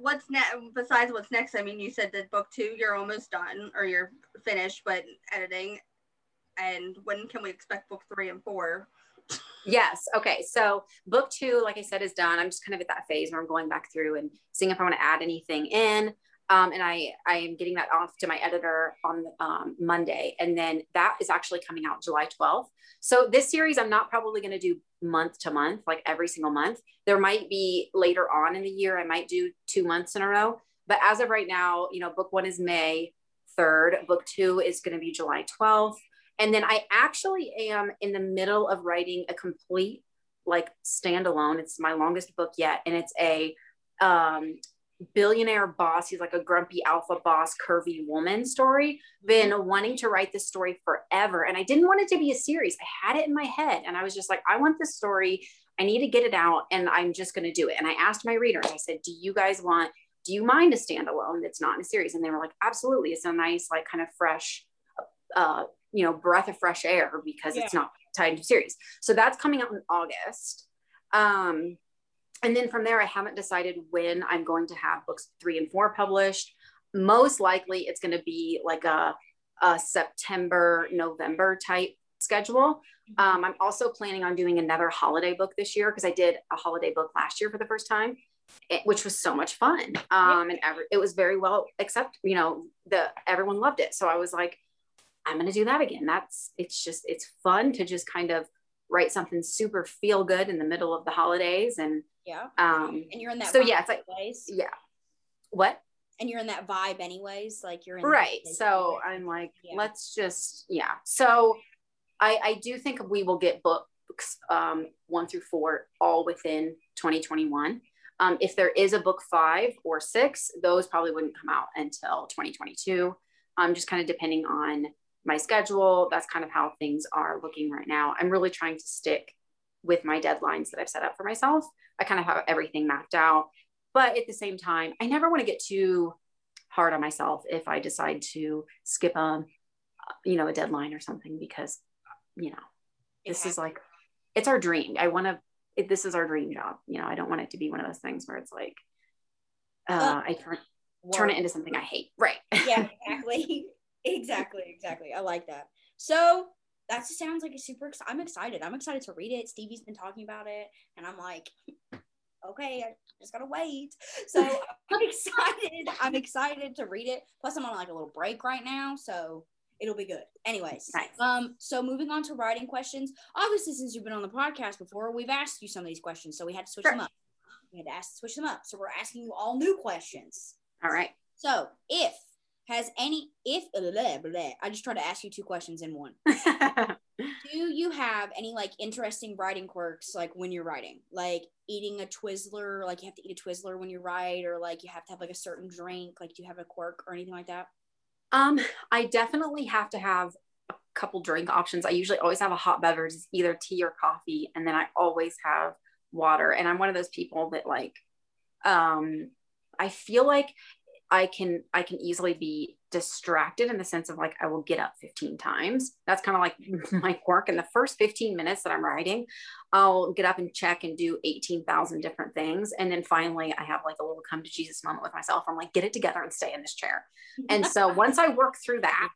What's next? Besides what's next? I mean, you said that book 2, you're almost done, or you're finished, but editing. And when can we expect book 3 and 4? Yes. Okay. So book 2, like I said, is done. I'm just kind of at that phase where I'm going back through and seeing if I want to add anything in. And I am getting that off to my editor on Monday. And then that is actually coming out July 12th. So this series, I'm not probably going to do month to month, like every single month. There might be later on in the year, I might do 2 months in a row. But as of right now, you know, book 1 is May 3rd. Book 2 is going to be July 12th. And then I actually am in the middle of writing a complete, like, standalone. It's my longest book yet. And it's a, billionaire boss. He's like a grumpy alpha boss, curvy woman story. Been wanting to write this story forever. And I didn't want it to be a series. I had it in my head. And I was just like, I want this story. I need to get it out. And I'm just going to do it. And I asked my readers, I said, do you mind a standalone that's not in a series? And they were like, absolutely. It's a nice, like, kind of fresh, breath of fresh air because it's not tied into a series. So that's coming out in August. And then from there, I haven't decided when I'm going to have books 3 and 4 published. Most likely it's going to be like a September, November type schedule. I'm also planning on doing another holiday book this year because I did a holiday book last year for the first time, which was so much fun. It was very well accepted, everyone loved it. So I was like, I'm going to do that again. It's fun to just kind of write something super feel good in the middle of the holidays. And and you're in that vibe anyways. And you're in that vibe anyways, like you're in right. So I'm like, So I do think we will get books 1 through 4 all within 2021. If there is a book 5 or 6, those probably wouldn't come out until 2022. Just kind of depending on my schedule. That's kind of how things are looking right now. I'm really trying to stick with my deadlines that I've set up for myself. I kind of have everything mapped out, but at the same time, I never want to get too hard on myself if I decide to skip a deadline or something, because this is like, it's our dream. This is our dream job. I don't want it to be one of those things where it's like, turn it into something I hate. Right. Yeah, exactly. Exactly. I like that. So that sounds like a super. I'm excited. I'm excited to read it. Stevie's been talking about it, and I'm like, okay, I just gotta wait. So I'm excited to read it. Plus, I'm on like a little break right now, so it'll be good. Anyways, nice. So moving on to writing questions. Obviously, since you've been on the podcast before, we've asked you some of these questions, so we had to switch them up. So we're asking you all new questions. All right. So I just tried to ask you 2 questions in one. Do you have any like interesting writing quirks, like when you're writing, like eating a Twizzler, like you have to eat a Twizzler when you write, or like you have to have like a certain drink, like do you have a quirk or anything like that? I definitely have to have a couple drink options. I usually always have a hot beverage, either tea or coffee, and then I always have water. And I'm one of those people that like, I feel like I can easily be distracted in the sense of like, I will get up 15 times. That's kind of like my quirk. In the first 15 minutes that I'm writing, I'll get up and check and do 18,000 different things. And then finally I have like a little come to Jesus moment with myself. I'm like, get it together and stay in this chair. And so once I work through that,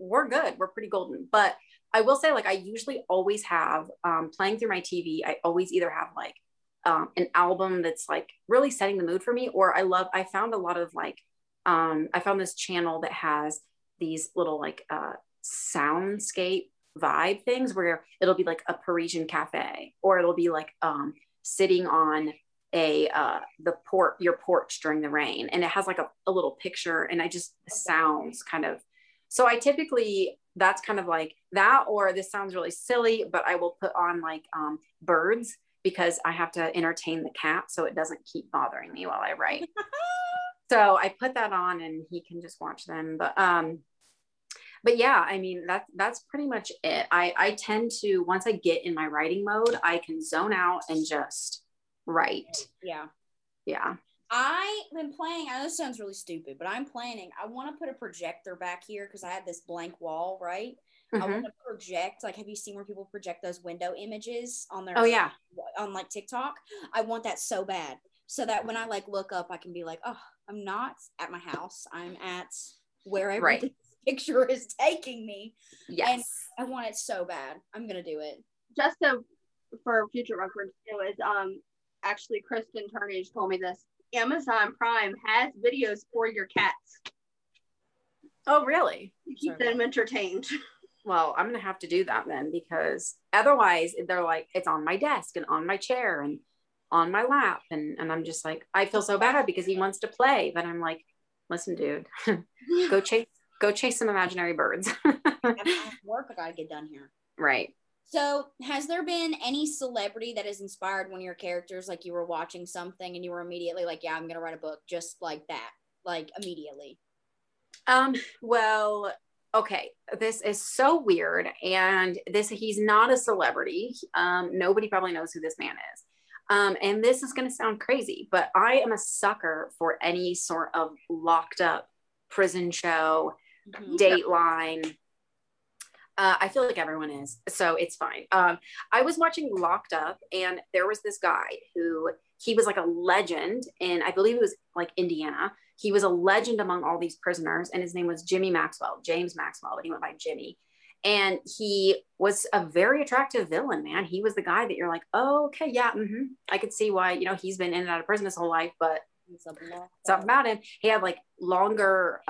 we're good. We're pretty golden. But I will say, like, I usually always have, playing through my TV, I always either have like an album that's like really setting the mood for me, or I found a lot of like, I found this channel that has these little like soundscape vibe things where it'll be like a Parisian cafe, or it'll be like sitting on your porch during the rain, and it has like a little picture, and I just sounds kind of, so I typically, that's kind of like that, or this sounds really silly, but I will put on like birds, because I have to entertain the cat so it doesn't keep bothering me while I write. So I put that on and he can just watch them. But yeah, I mean, that's pretty much it. I tend to, once I get in my writing mode, I can zone out and just write. Yeah. Yeah. I've been planning, I know this sounds really stupid, but I'm planning, I want to put a projector back here because I have this blank wall, right? Mm-hmm. I want to project, like, have you seen where people project those window images on their, on like TikTok? I want that so bad, so that when I like look up, I can be like, oh, I'm not at my house, I'm at wherever this picture is taking me. Yes. And I want it so bad. I'm going to do it. Just so for future reference, it was actually Kristen Turnage told me this. Amazon Prime has videos for your cats. Oh, really? You keep them entertained. Well, I'm going to have to do that then, because otherwise they're like, it's on my desk and on my chair and on my lap. And I'm just like, I feel so bad because he wants to play. But I'm like, listen, dude, go chase some imaginary birds. Work I got to get done here. Right. So has there been any celebrity that has inspired one of your characters? Like you were watching something and you were immediately like, yeah, I'm going to write a book just like that, like immediately. Well, okay, this is so weird. And this, he's not a celebrity. Nobody probably knows who this man is. And this is going to sound crazy, but I am a sucker for any sort of locked up prison show, mm-hmm. Dateline. I feel like everyone is, so it's fine. I was watching Locked Up, and there was this guy who, he was like a legend, and I believe it was like Indiana. He was a legend among all these prisoners, and his name was Jimmy Maxwell, James Maxwell, but he went by Jimmy. And he was a very attractive villain, man. He was the guy that you're like, oh, okay, yeah, mm-hmm. I could see why, you know, he's been in and out of prison his whole life, but something about him. He had like longer,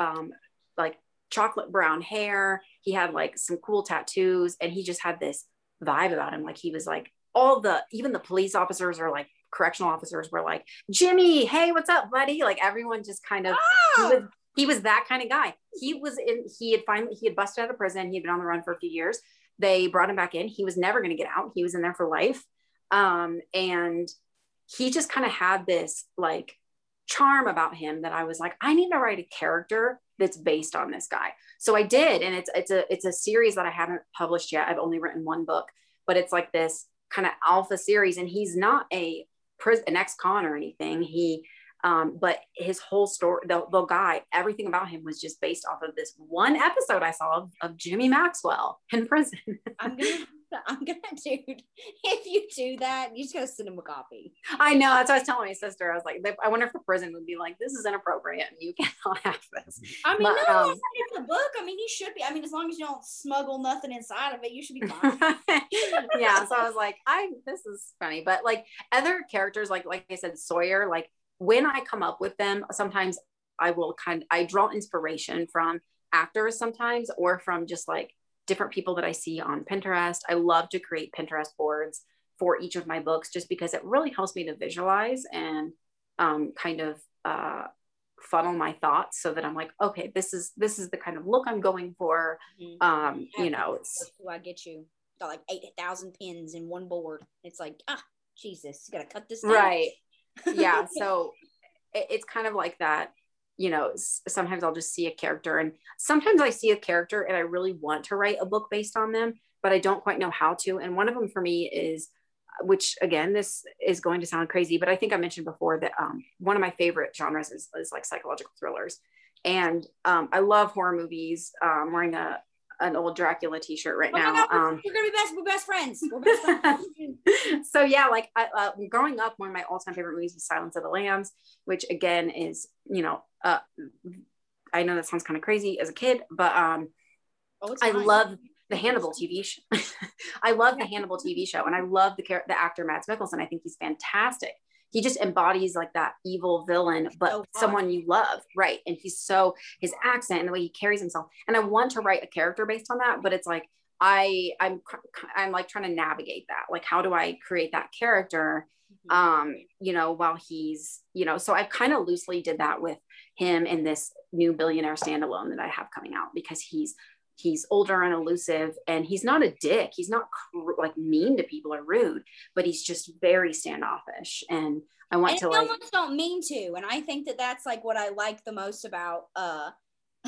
like chocolate brown hair. He had like some cool tattoos, and he just had this vibe about him. Like he was like all the, even the police officers or like correctional officers were like, Jimmy, hey, what's up, buddy? Like everyone just kind of, he was that kind of guy. He had busted out of prison. He'd been on the run for a few years. They brought him back in. He was never going to get out. He was in there for life. And he just kind of had this like charm about him that I was like, I need to write a character that's based on this guy. So I did. And it's a series that I haven't published yet. I've only written one book, but it's like this kind of alpha series. And he's not an ex-con or anything. But his whole story, the guy, everything about him was just based off of this one episode I saw of Jimmy Maxwell in prison. Dude, if you do that, you just gotta send him a copy. I know, that's what I was telling my sister. I was like, I wonder if the prison would be like, this is inappropriate, you cannot have this. I mean, but, no, it's not in the book. I mean, you should be, I mean, as long as you don't smuggle nothing inside of it, you should be fine. Yeah, so I was like, this is funny, but like other characters, like I said, Sawyer, like, when I come up with them, sometimes I draw inspiration from actors sometimes, or from just like different people that I see on Pinterest. I love to create Pinterest boards for each of my books, just because it really helps me to visualize and kind of funnel my thoughts so that I'm like, okay, this is the kind of look I'm going for. Mm-hmm. You know, it's, I get you. Got like 8,000 pins in one board. It's like, Jesus, you gotta cut this down. Right. Yeah, so it's kind of like that, you know. Sometimes I'll just see a character, and sometimes I see a character and I really want to write a book based on them, but I don't quite know how to. And one of them for me is, which again, this is going to sound crazy, but I think I mentioned before that one of my favorite genres is like psychological thrillers. And I love horror movies. I'm wearing an old Dracula t-shirt right now. God, we're gonna be best friends. We're best friends. So yeah, like growing up, one of my all-time favorite movies was Silence of the Lambs, which again is, you know, I know that sounds kind of crazy as a kid, but I love the Hannibal TV show. I love the Hannibal TV show, and I love the actor Mads Mikkelsen. I think he's fantastic. He just embodies like that evil villain, but someone you love, right? And he's so, his accent and the way he carries himself. And I want to write a character based on that, but it's like, I'm like trying to navigate that. Like, how do I create that character, you know, while he's, you know, so I kind of loosely did that with him in this new billionaire standalone that I have coming out, because he's older and elusive, and he's not a dick. He's not like mean to people or rude, but he's just very standoffish. And I want to like, don't mean to. And I think that that's like what I like the most about,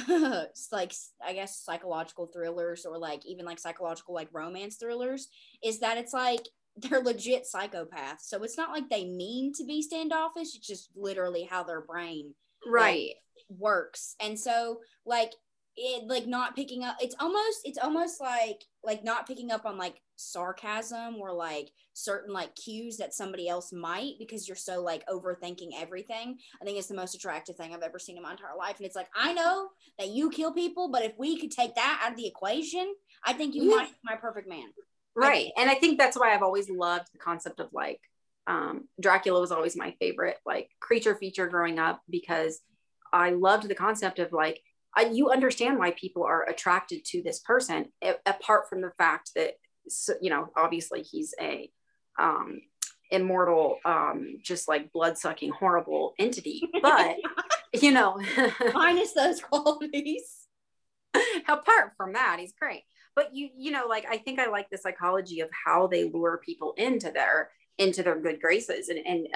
like, I guess psychological thrillers, or like even like psychological, like romance thrillers, is that it's like, they're legit psychopaths. So it's not like they mean to be standoffish. It's just literally how their brain works. And so like not picking up, it's almost like not picking up on like sarcasm or like certain like cues that somebody else might, because you're so like overthinking everything. I think it's the most attractive thing I've ever seen in my entire life. And it's like, I know that you kill people, but if we could take that out of the equation, I think you might be my perfect man. Right. And I think that's why I've always loved the concept of like, Dracula was always my favorite like creature feature growing up, because I loved the concept of like, you understand why people are attracted to this person, apart from the fact that, you know, obviously he's a immortal, just like blood-sucking, horrible entity, but, you know. Minus those qualities. Apart from that, he's great. But you know, like, I think I like the psychology of how they lure people into their good graces and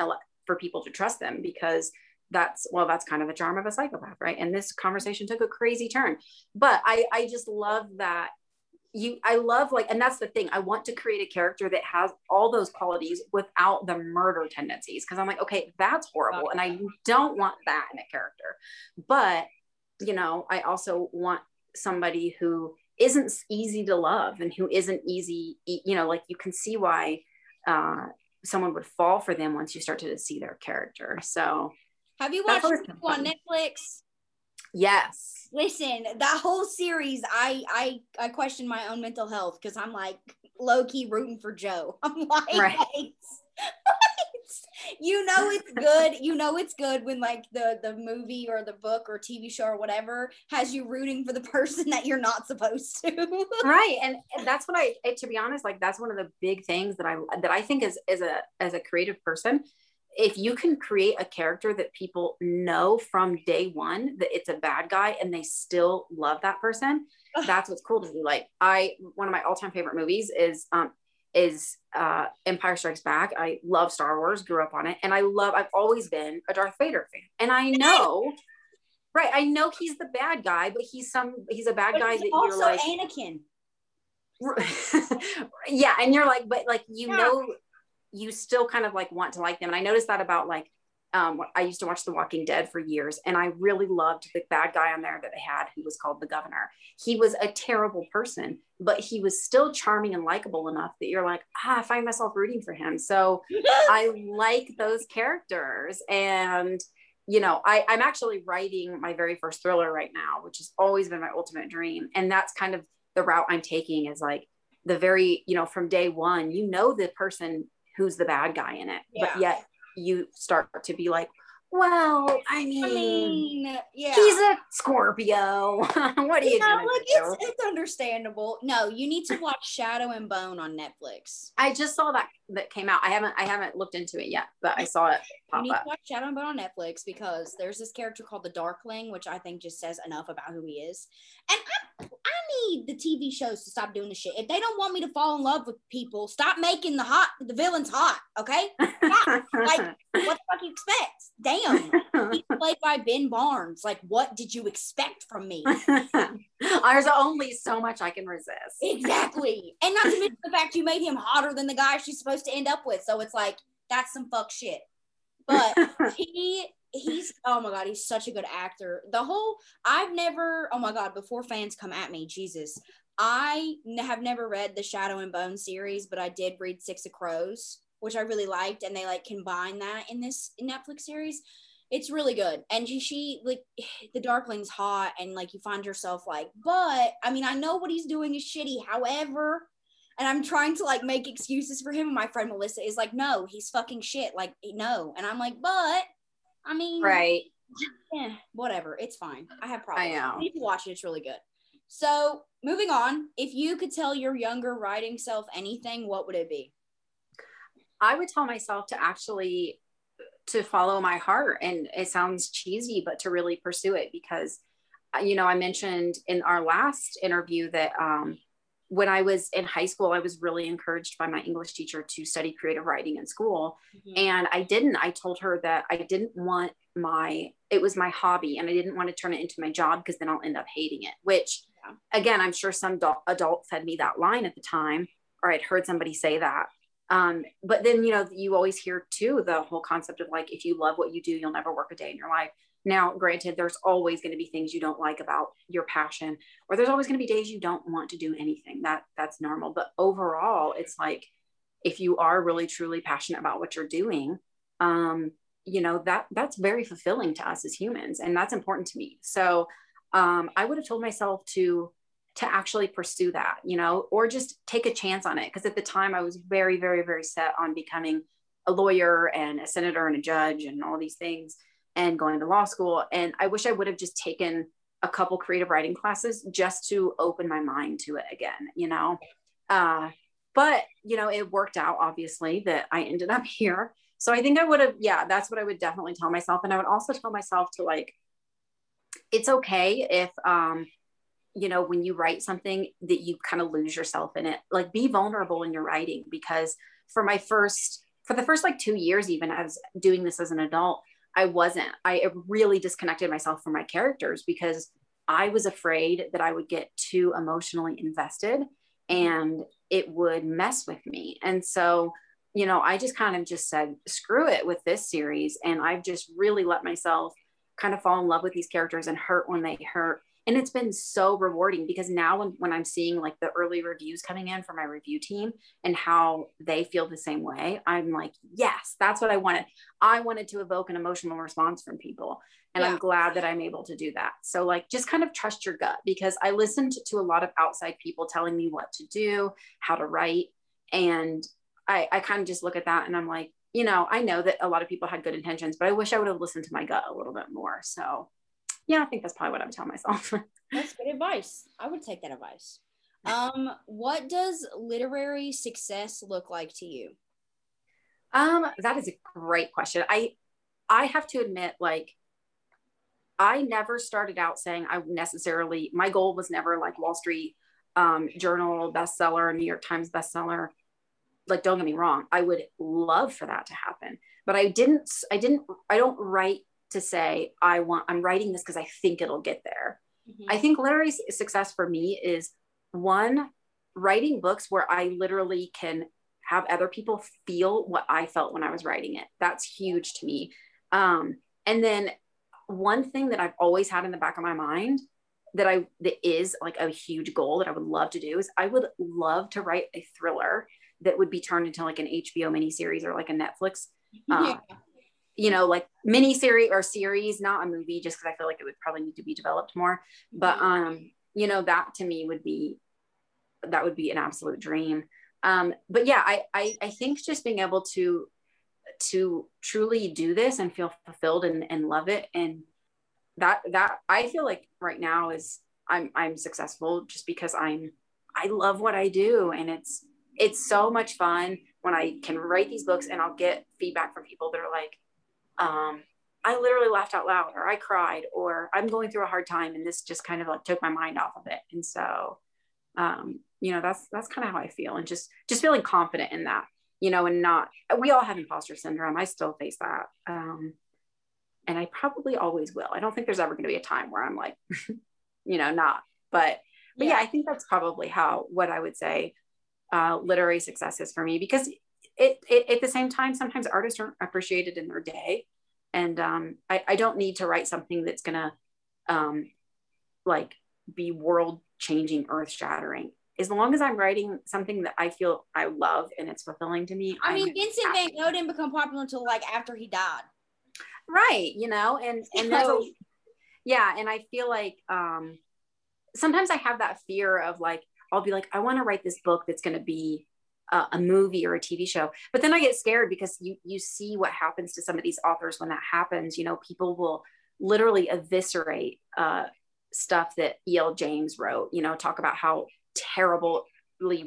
for people to trust them, because that's kind of the charm of a psychopath, right? And this conversation took a crazy turn, but I just love that and that's the thing. I want to create a character that has all those qualities without the murder tendencies. Cause I'm like, okay, that's horrible. And I don't want that in a character, but you know, I also want somebody who isn't easy to love and who isn't easy, you know, like you can see why someone would fall for them once you start to see their character. So have you watched on Netflix? Yes. Listen, that whole series, I question my own mental health because I'm like low-key rooting for Joe. I'm like, right. You know it's good. You know it's good when like the movie or the book or TV show or whatever has you rooting for the person that you're not supposed to. Right. And that's what to be honest, like that's one of the big things that I think as a creative person. If you can create a character that people know from day one that it's a bad guy and they still love that person, that's what's cool to me. Like one of my all-time favorite movies is Empire Strikes Back. I love Star Wars, grew up on it. And I've always been a Darth Vader fan. And I know, right. I know he's the bad guy, but he's a bad guy. That also you're like, Anakin. Yeah. And you're like, but like, you know, you still kind of like want to like them. And I noticed that about like, I used to watch The Walking Dead for years. And I really loved the bad guy on there that they had, who was called the Governor. He was a terrible person, but he was still charming and likable enough that you're like, I find myself rooting for him. So I like those characters. And, you know, I'm actually writing my very first thriller right now, which has always been my ultimate dream. And that's kind of the route I'm taking, is like the very, you know, from day one, you know, the person who's the bad guy in it, but yet you start to be like, well, I mean yeah, he's a Scorpio. What are you doing? Like, it's understandable. No, you need to watch Shadow and Bone on Netflix. I just saw that came out. I haven't looked into it yet, but I saw it pop up. You need to watch Shadow and Bone on Netflix, because there's this character called the Darkling, which I think just says enough about who he is. And I need the TV shows to stop doing the shit. If they don't want me to fall in love with people, stop making the villains hot, okay? Stop. Like, what the fuck you expect? Damn. He's played by Ben Barnes. Like, what did you expect from me? There's only so much I can resist. Exactly. And not to mention the fact you made him hotter than the guy she's supposed to end up with. So it's like, that's some fuck shit. But he's oh my god, he's such a good actor. Oh my god, before fans come at me, Jesus, I have never read the Shadow and Bone series, but I did read Six of Crows, which I really liked, and they like combine that in this Netflix series. It's really good. And she like, the Darkling's hot, and like you find yourself like, but I mean, I know what he's doing is shitty, however, and I'm trying to like make excuses for him. My friend Melissa is like, no, he's fucking shit, like, no. And I'm like, but I mean, right. Yeah, whatever. It's fine. I have problems. I know. You need to watch it. It's really good. So moving on, if you could tell your younger writing self anything, what would it be? I would tell myself to actually follow my heart. And it sounds cheesy, but to really pursue it, because, you know, I mentioned in our last interview that, when I was in high school, I was really encouraged by my English teacher to study creative writing in school. Mm-hmm. And I told her that I didn't want it was my hobby, and I didn't want to turn it into my job, because then I'll end up hating it, which again, I'm sure some adult said me that line at the time, or I'd heard somebody say that. But then, you know, you always hear too, the whole concept of like, if you love what you do, you'll never work a day in your life. Now, granted, there's always going to be things you don't like about your passion, or there's always going to be days you don't want to do anything. That's normal. But overall, it's like, if you are really, truly passionate about what you're doing, you know, that's very fulfilling to us as humans. And that's important to me. So I would have told myself to actually pursue that, you know, or just take a chance on it. Because at the time I was very, very, very set on becoming a lawyer and a senator and a judge and all these things and going to law school. And I wish I would have just taken a couple creative writing classes just to open my mind to it again, you know. But, you know, it worked out, obviously, that I ended up here. So I think I would have, yeah, that's what I would definitely tell myself. And I would also tell myself to like, it's okay if, you know, when you write something that you kind of lose yourself in it, like be vulnerable in your writing. Because for the first like 2 years, even as doing this as an adult, I really disconnected myself from my characters because I was afraid that I would get too emotionally invested and it would mess with me. And so, you know, I just kind of just said, screw it with this series. And I've just really let myself kind of fall in love with these characters and hurt when they hurt. And it's been so rewarding because now when I'm seeing like the early reviews coming in for my review team and how they feel the same way, I'm like, yes, that's what I wanted. I wanted to evoke an emotional response from people. And yeah. I'm glad that I'm able to do that. So like, just kind of trust your gut, because I listened to a lot of outside people telling me what to do, how to write. And I kind of just look at that and I'm like, you know, I know that a lot of people had good intentions, but I wish I would have listened to my gut a little bit more. So yeah, I think that's probably what I'm telling myself. That's good advice. I would take that advice. What does literary success look like to you? That is a great question. I have to admit, like, I never started out saying my goal was never like Wall Street Journal bestseller, New York Times bestseller. Like, don't get me wrong. I would love for that to happen, but I don't write to say I'm writing this because I think it'll get there. Mm-hmm. I think literary success for me is one, writing books where I literally can have other people feel what I felt when I was writing it. That's huge to me. And then one thing that I've always had in the back of my mind that is like a huge goal that I would love to do is I would love to write a thriller that would be turned into like an HBO miniseries or like a Netflix, you know, like miniseries or series, not a movie, just because I feel like it would probably need to be developed more. But, you know, that to me would be an absolute dream. But yeah, I think just being able to truly do this and feel fulfilled and love it. And that I feel like right now is I'm successful just because I love what I do. And it's so much fun when I can write these books and I'll get feedback from people that are like, I literally laughed out loud, or I cried, or I'm going through a hard time and this just kind of like took my mind off of it. And so, you know, that's kind of how I feel, and just feeling confident in that, you know, and we all have imposter syndrome. I still face that. And I probably always will. I don't think there's ever going to be a time where I'm like, you know, not, but yeah, I think that's probably what I would say literary success is for me, because it at the same time, sometimes artists aren't appreciated in their day. And I don't need to write something that's gonna like be world changing, earth shattering. As long as I'm writing something that I feel I love and it's fulfilling to me. I mean, Vincent Van Gogh didn't become popular until like after he died. Right, you know, and yeah, and I feel like sometimes I have that fear of like, I'll be like, I want to write this book that's going to be a movie or a TV show. But then I get scared because you see what happens to some of these authors when that happens. You know, people will literally eviscerate stuff that E.L. James wrote, you know, talk about how terribly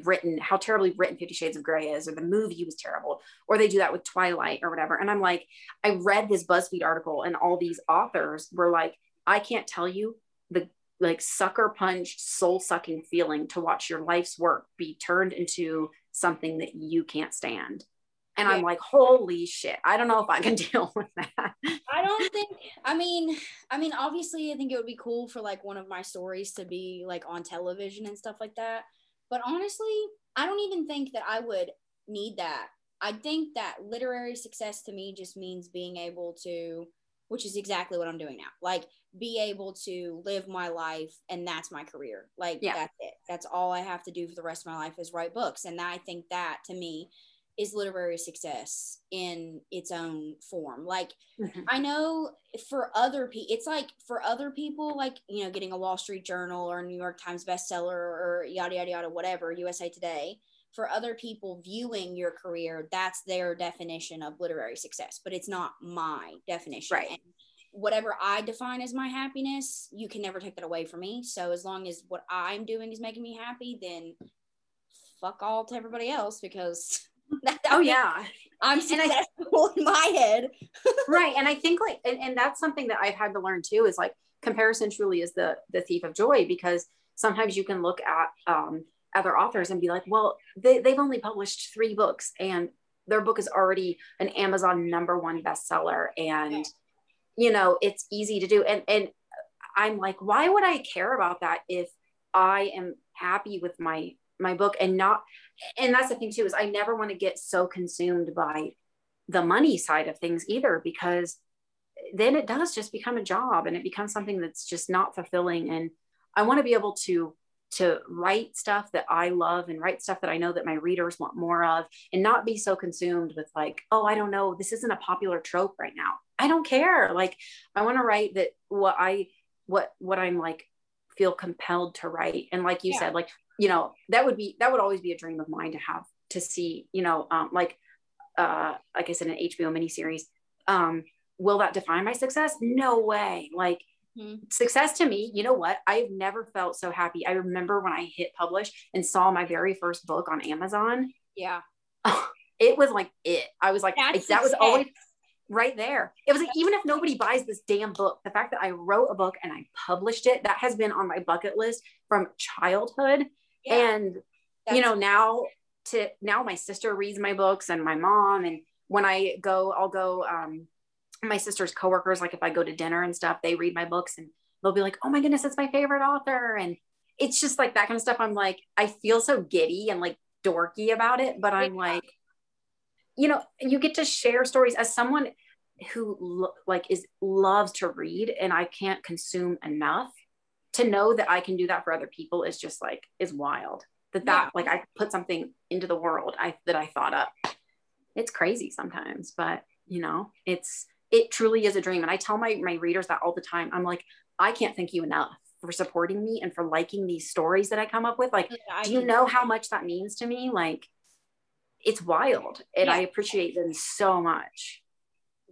written 50 Shades of Grey is, or the movie was terrible, or they do that with Twilight or whatever. And I'm like, I read this BuzzFeed article and all these authors were like, I can't tell you the like sucker punch, soul sucking feeling to watch your life's work be turned into something that you can't stand. And yeah. I'm like, holy shit, I don't know if I can deal with that. I mean, obviously I think it would be cool for like one of my stories to be like on television and stuff like that. But honestly, I don't even think that I would need that. I think that literary success to me just means being able to, which is exactly what I'm doing now, like be able to live my life, and that's my career. Like, yeah, that's it. That's all I have to do for the rest of my life is write books. And I think that to me is literary success in its own form. Like, mm-hmm. I know for other people, it's like for other people, like, you know, getting a Wall Street Journal or a New York Times bestseller or yada, yada, yada, whatever, USA Today. For other people viewing your career, that's their definition of literary success, but it's not my definition. Right. And whatever I define as my happiness, you can never take that away from me. So as long as what I'm doing is making me happy, then fuck all to everybody else, because oh yeah, I'm successful in my head. Right. And I think like, and that's something that I've had to learn too, is like comparison truly is the thief of joy, because sometimes you can look at, other authors and be like, well, they've only published 3 books and their book is already an Amazon #1 bestseller. And, you know, it's easy to do. And I'm like, why would I care about that if I am happy with my book? And not, and that's the thing too, is I never want to get so consumed by the money side of things either, because then it does just become a job and it becomes something that's just not fulfilling. And I want to be able to write stuff that I love and write stuff that I know that my readers want more of, and not be so consumed with like, oh, I don't know, this isn't a popular trope right now. I don't care. Like, I want to write that what I'm like, feel compelled to write. And like you said, like, you know, that would always be a dream of mine to see, you know, like I said, an HBO miniseries. Will that define my success? No way. Like, success to me, you know what? I've never felt so happy. I remember when I hit publish and saw my very first book on Amazon. Yeah. It was like it. I was like, that was always right there. It was like, even if nobody buys this damn book, the fact that I wrote a book and I published it, that has been on my bucket list from childhood. Yeah. And you know, now my sister reads my books and my mom. And when I go, I'll go, my sister's coworkers, like if I go to dinner and stuff, they read my books and they'll be like, oh my goodness, it's my favorite author. And it's just like that kind of stuff. I'm like, I feel so giddy and like dorky about it, but I'm like, you know, you get to share stories as someone who loves to read, and I can't consume enough to know that I can do that for other people. Is just like, is wild that like I put something into the world that I thought up. It's crazy sometimes, but you know, it truly is a dream. And I tell my readers that all the time. I'm like, I can't thank you enough for supporting me and for liking these stories that I come up with. Like, do you know how much that means to me? Like, it's wild. And I appreciate them so much.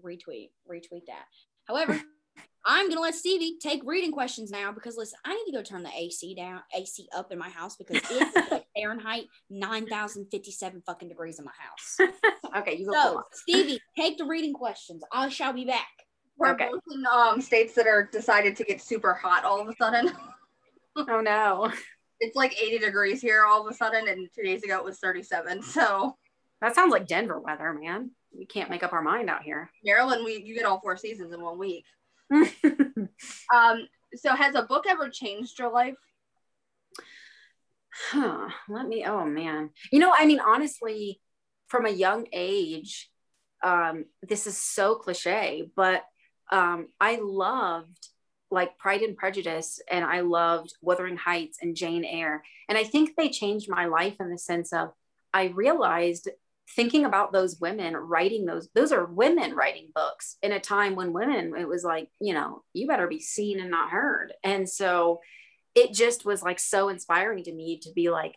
Retweet that. However, I'm going to let Stevie take reading questions now, because listen, I need to go turn the AC up in my house, because it's like Fahrenheit 9,057 fucking degrees in my house. Okay, you go. So, Stevie, take the reading questions. I shall be back. We're both in states that are decided to get super hot all of a sudden. Oh no. It's like 80 degrees here all of a sudden, and 2 days ago it was 37. So that sounds like Denver weather, man. We can't make up our mind out here. Maryland, you get all 4 seasons in 1 week. So has a book ever changed your life? Oh man, you know, I mean, honestly, from a young age, this is so cliche, but I loved like Pride and Prejudice, and I loved Wuthering Heights and Jane Eyre, and I think they changed my life in the sense of, I realized thinking about those women writing those are women writing books in a time when women, it was like, you know, you better be seen and not heard. And so it just was like so inspiring to me to be like,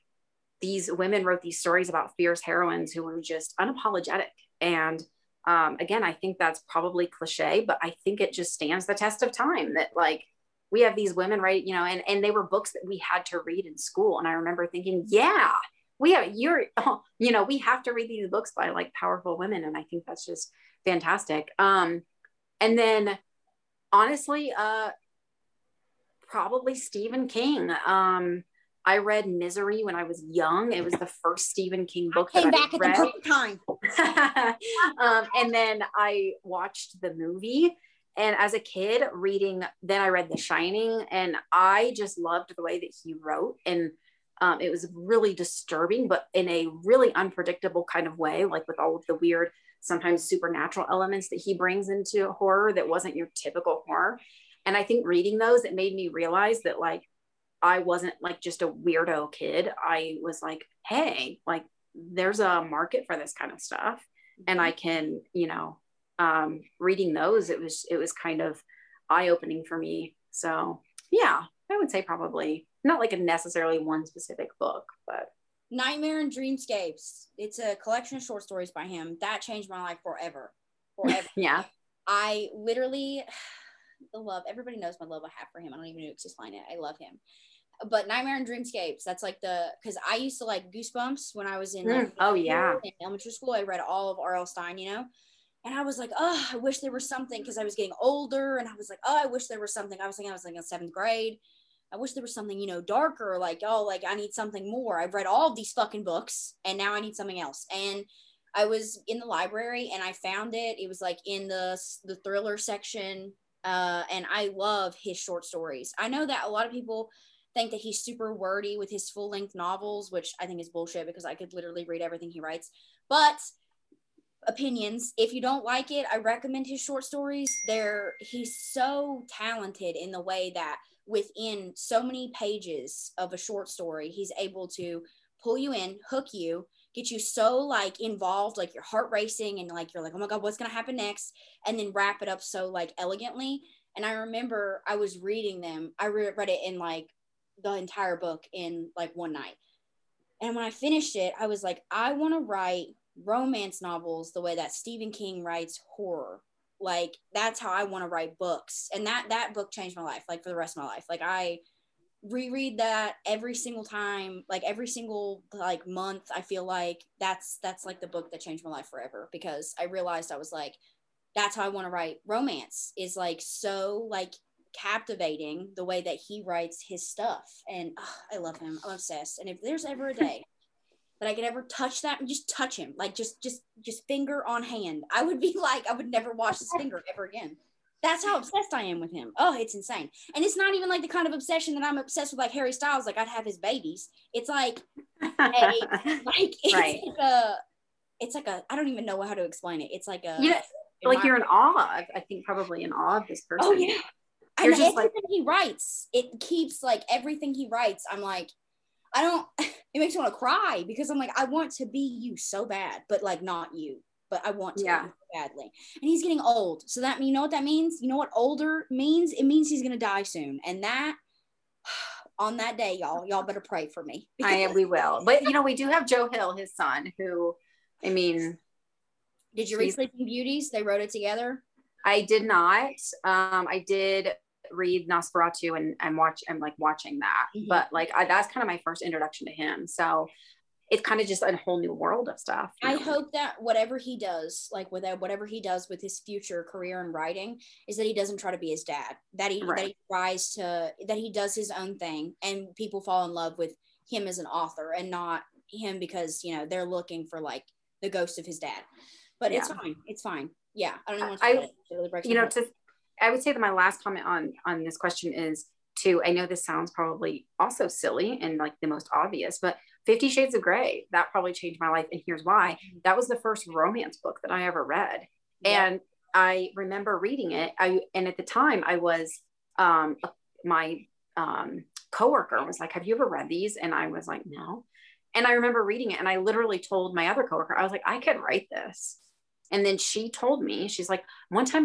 these women wrote these stories about fierce heroines who were just unapologetic. And again, I think that's probably cliche, but I think it just stands the test of time, that like, we have these women writing, you know, and they were books that we had to read in school. And I remember thinking, yeah, we have to read these books by like powerful women. And I think that's just fantastic. And then honestly, probably Stephen King. I read Misery when I was young. It was the first Stephen King book that I read. At the perfect time. And then I watched the movie. And as a kid then I read The Shining, and I just loved the way that he wrote. And It was really disturbing, but in a really unpredictable kind of way, like with all of the weird, sometimes supernatural elements that he brings into horror that wasn't your typical horror. And I think reading those, it made me realize that like, I wasn't like just a weirdo kid. I was like, hey, like there's a market for this kind of stuff. And I can, you know, reading those, it was kind of eye-opening for me. So yeah, I would say probably not like a necessarily one specific book, but Nightmare and Dreamscapes. It's a collection of short stories by him that changed my life forever. Yeah, I literally the love everybody knows my love I have for him. I don't even know to explain it. I love him. But Nightmare and Dreamscapes, that's like because I used to like Goosebumps when I was in in elementary school. I read all of R.L. Stine, you know. And I was like, oh, I wish there was something, because I was getting older. And I was like, oh, I wish there was something. I was like in seventh grade. I wish there was something, you know, darker, like, oh, like I need something more. I've read all of these fucking books and now I need something else. And I was in the library and I found it. It was like in the thriller section. And I love his short stories. I know that a lot of people think that he's super wordy with his full length novels, which I think is bullshit because I could literally read everything he writes. But opinions, if you don't like it, I recommend his short stories. He's so talented in the way that within so many pages of a short story, he's able to pull you in, hook you, get you so like involved, like your heart racing and like, you're like, oh my God, what's going to happen next? And then wrap it up so like elegantly. And I remember I was reading them. I read it in like the entire book in like one night. And when I finished it, I was like, I want to write romance novels the way that Stephen King writes horror. Like that's how I want to write books. And that book changed my life, like for the rest of my life. Like I reread that every single time, like every single like month. I feel like that's like the book that changed my life forever, because I realized I was like, that's how I want to write romance, is like so like captivating the way that he writes his stuff. And I love him. I'm obsessed. And if there's ever a day that I could ever touch that, and just touch him, like just finger on hand, I would be like, I would never wash his finger ever again. That's how obsessed I am with him. Oh, it's insane. And it's not even like the kind of obsession that I'm obsessed with, like Harry Styles, like I'd have his babies. It's like, it's like a, I don't even know how to explain it. It's like a, yeah, like you're in awe of, I think probably in awe of this person. Oh yeah. And everything like, he writes, it keeps like everything he writes. I'm like, it makes me want to cry, because I'm like, I want to be you so bad, but like not you, but I want to be you badly. And he's getting old. So that, you know what that means? You know what older means? It means he's going to die soon. And that, on that day, y'all better pray for me. We will. But you know, we do have Joe Hill, his son, who, I mean. Did you read Sleeping Beauties? They wrote it together. I did not. I did read Nosferatu and I'm watching that, but like that's kind of my first introduction to him, so it's kind of just a whole new world of stuff. I hope that whatever he does, like whatever he does with his future career in writing, is that he doesn't try to be his dad, that he does his own thing and people fall in love with him as an author and not him because, you know, they're looking for like the ghost of his dad. But it's fine. Yeah, I don't know what to really, you know, to I would say that my last comment on this question is to, I know this sounds probably also silly and like the most obvious, but 50 Shades of Grey, that probably changed my life. And here's why. That was the first romance book that I ever read. Yeah. And I remember reading it. And at the time I was, my coworker was like, have you ever read these? And I was like, no. And I remember reading it. And I literally told my other coworker, I was like, I could write this. And then she told me, she's like, one time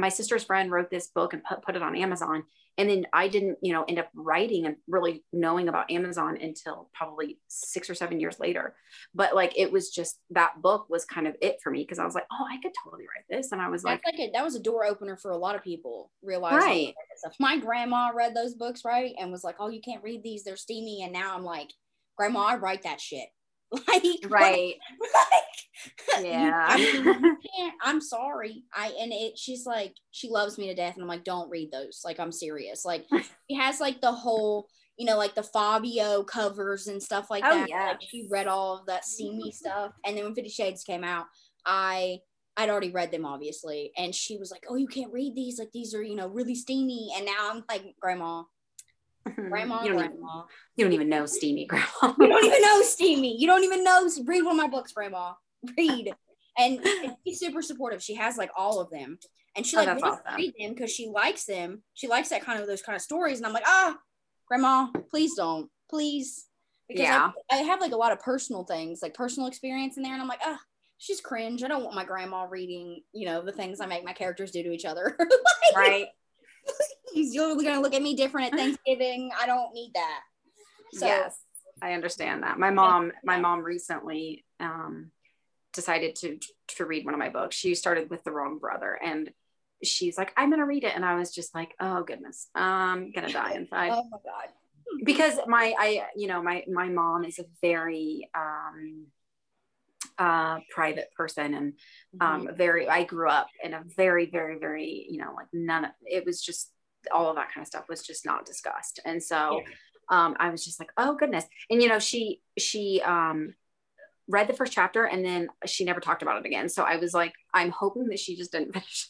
my sister's friend wrote this book and put it on Amazon. And then I didn't, you know, end up writing and really knowing about Amazon until probably 6 or 7 years later. But like, it was just, that book was kind of it for me. Cause I was like, oh, I could totally write this. And I was that was a door opener for a lot of people realizing that stuff. My grandma read those books. Right. And was like, oh, you can't read these, they're steamy. And now I'm like, grandma, I write that shit. Like, right. Like, yeah. I'm sorry. She's like, she loves me to death. And I'm like, don't read those. Like, I'm serious. Like, she has like the whole, you know, like the Fabio covers and stuff like that. Yeah. Like, she read all of that steamy stuff. And then when 50 Shades came out, I'd already read them, obviously. And she was like, oh, you can't read these. Like, these are, you know, really steamy. And now I'm like, grandma, Grandma, grandma. You don't even know Steamy, grandma. You don't even know Steamy. You don't even know. Read one of my books, grandma. Read. And she's super supportive. She has like all of them. And she like read them because she likes them. She likes that kind of those kind of stories. And I'm like, grandma, please don't. Please. Because I have like a lot of personal things, like personal experience in there. And I'm like, she's cringe. I don't want my grandma reading, the things I make my characters do to each other. Like, right. Please, you're gonna look at me different at Thanksgiving. I don't need that. So, yes, I understand that. My mom recently decided to read one of my books. She started with The Wrong Brother, and she's like, I'm gonna read it. And I was just like, oh goodness, I'm gonna die inside. Oh my god. Because my mom is a very private person, and I grew up in a very, very, very, it was just all of that kind of stuff was just not discussed. And so I was just like, oh goodness. And she read the first chapter and then she never talked about it again. So I was like, I'm hoping that she just didn't finish.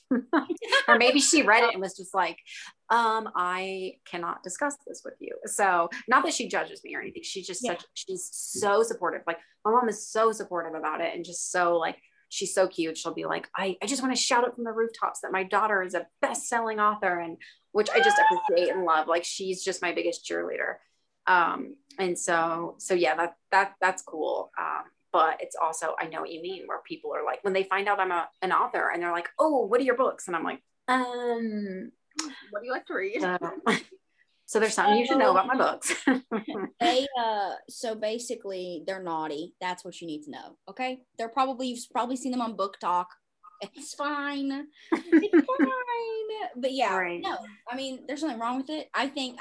Or maybe she read it and was just like, I cannot discuss this with you. So not that she judges me or anything. She's just she's so supportive. Like my mom is so supportive about it. And just so like, she's so cute. She'll be like, I just want to shout out from the rooftops that my daughter is a best-selling author. And which I just appreciate and love. Like she's just my biggest cheerleader. And so yeah, that's cool. But it's also, I know what you mean, where people are like, when they find out I'm an author and they're like, oh, what are your books? And I'm like, what do you like to read? So there's something you should know about my books. So basically they're naughty. That's what you need to know. Okay. You've probably seen them on Book Talk. It's fine. It's fine. But yeah, right. No, I mean, there's nothing wrong with it. I think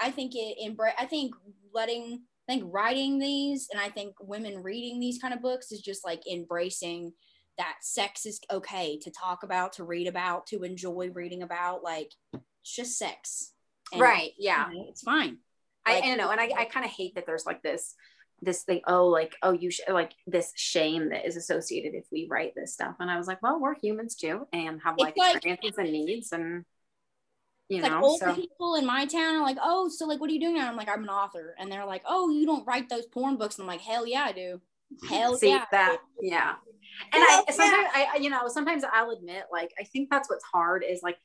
writing these, and I think women reading these kind of books is just like embracing that sex is okay to talk about, to read about, to enjoy reading about. Like it's just sex, and, right? Yeah, it's fine. I kind of hate that there's like this thing. Like this shame that is associated if we write this stuff. And I was like, well, we're humans too, and have like experiences and needs and. People in my town are like, oh, so like, what are you doing now? I'm like, I'm an author. And they're like, oh, you don't write those porn books. And I'm like, hell yeah, I do. Yeah. And sometimes I'll admit, like, I think that's what's hard is like,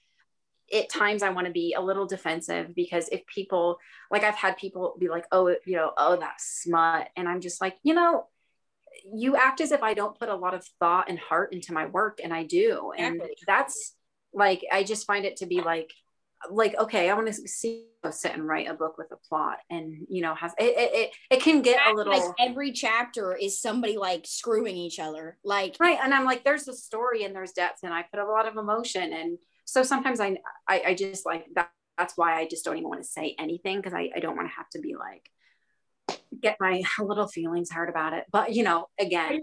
at times I want to be a little defensive because if people, like I've had people be like, oh, that smut. And I'm just like, you act as if I don't put a lot of thought and heart into my work. And I do. And that's like, I just find it to be like okay, I want to sit and write a book with a plot, and has it can get a little like every chapter is somebody like screwing each other, like right. And I'm like, there's a story and there's depth, and I put a lot of emotion, and so sometimes I just like that's why I just don't even want to say anything because I don't want to have to be like get my little feelings hurt about it. But again,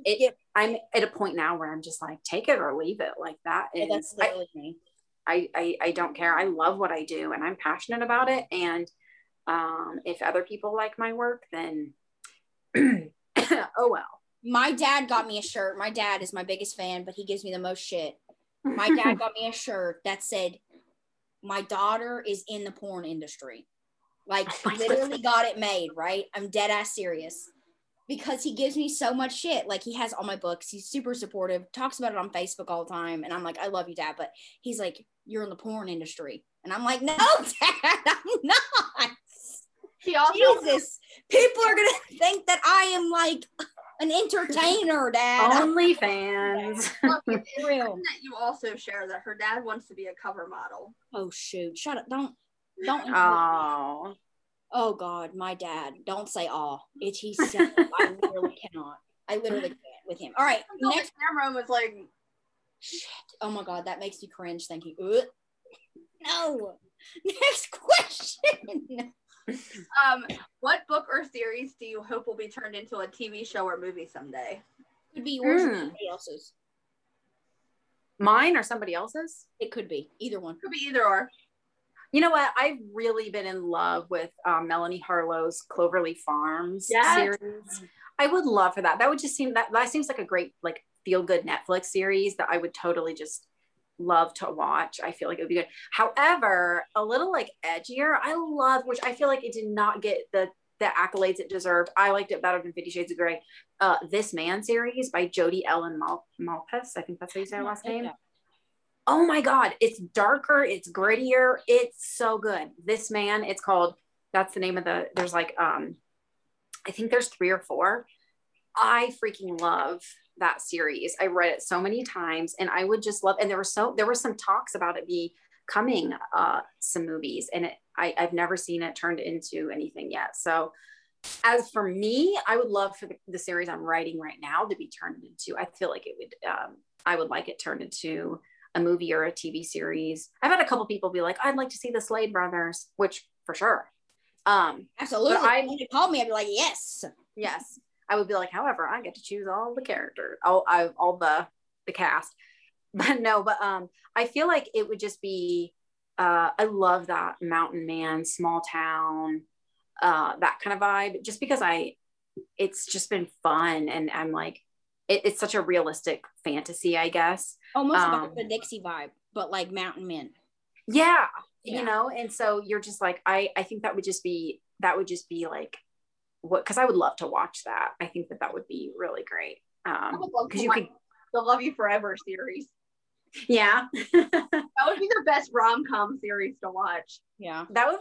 I'm at a point now where I'm just like take it or leave it. Like that is that's literally me. I don't care. I love what I do and I'm passionate about it. And if other people like my work, then oh well. My dad got me a shirt. My dad is my biggest fan, but he gives me the most shit. My dad got me a shirt that said, my daughter is in the porn industry. Like literally got it made, right? I'm dead ass serious. Because he gives me so much shit. Like he has all my books. He's super supportive. Talks about it on Facebook all the time. And I'm like, I love you, Dad. But he's like, you're in the porn industry. And I'm like, no, Dad, I'm not. Jesus, people are gonna think that I am like an entertainer, Dad. OnlyFans. Look, it's real. That you also share that her dad wants to be a cover model. Oh shoot! Shut up! Don't. Oh. Oh God, my dad, don't say all. It's he's so I literally cannot. I literally can't with him. All right. Next camera was like shit. Oh my God, that makes me cringe thinking. No. Next question. What book or series do you hope will be turned into a TV show or movie someday? Could be yours or somebody else's. Mine or somebody else's? It could be. Either one. Could be either or. You know what? I've really been in love with Melanie Harlow's Cloverleaf Farms series. I would love for that. That seems like a great like feel good Netflix series that I would totally just love to watch. I feel like it would be good. However, a little like edgier, I love, which I feel like it did not get the accolades it deserved. I liked it better than 50 Shades of Grey. This Man series by Jodi Ellen Malpass. I think that's how you say her last name. Oh my God. It's darker. It's grittier. It's so good. This Man, it's called, that's the name of the, there's like, I think there's 3 or 4. I freaking love that series. I read it so many times, and I would just love, and there were some talks about it becoming some movies, and I've never seen it turned into anything yet. So as for me, I would love for the series I'm writing right now to be turned into, I feel like it would, I would like it turned into a movie or a TV series. I've had a couple people be like, I'd like to see the Slade Brothers, which for sure. Absolutely. When you called me, I'd be like, yes. Yes. I would be like, however, I get to choose all the characters, all the cast. But no, but I feel like it would just be, I love that mountain man, small town, that kind of vibe, just because it's just been fun. And I'm like, it's such a realistic fantasy, I guess. Almost about the Dixie vibe, but like mountain men. Yeah, yeah. You know, and so you're just like, I think that would just be like, what, because I would love to watch that. I think that would be really great. Because you could the Love You Forever series. Yeah. That would be the best rom-com series to watch. Yeah, that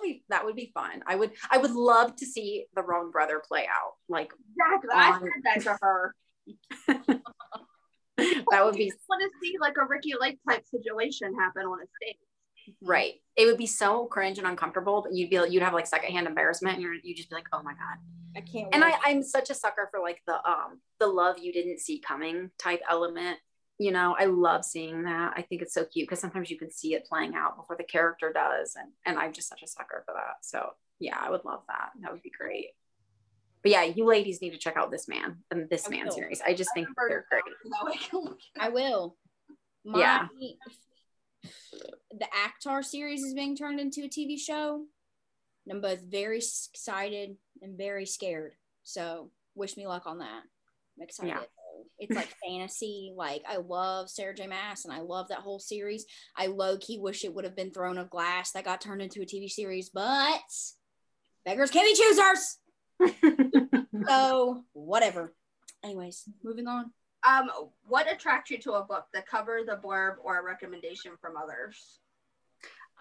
would be fun. I would love to see the Wrong Brother play out, like, exactly. I said that to her. That would be, I want to see like a Ricky Lake type situation happen on a stage. Right, it would be so cringe and uncomfortable, but you'd have like secondhand embarrassment, and you'd just be like, oh my God, I can't. And I'm such a sucker for like the love you didn't see coming type element, you know. I love seeing that. I think it's so cute because sometimes you can see it playing out before the character does, and I'm just such a sucker for that. So yeah, I would love that. That would be great. But yeah, you ladies need to check out This Man and This Man series. I just think they're great. I will. Yeah. The Akhtar series is being turned into a TV show. And I'm both very excited and very scared. So wish me luck on that. I'm excited. Yeah. It's like fantasy. Like, I love Sarah J. Maas, and I love that whole series. I low-key wish it would have been Throne of Glass that got turned into a TV series, but beggars can't be choosers. So whatever. Anyways, moving on. What attracts you to a book? The cover, the blurb, or a recommendation from others?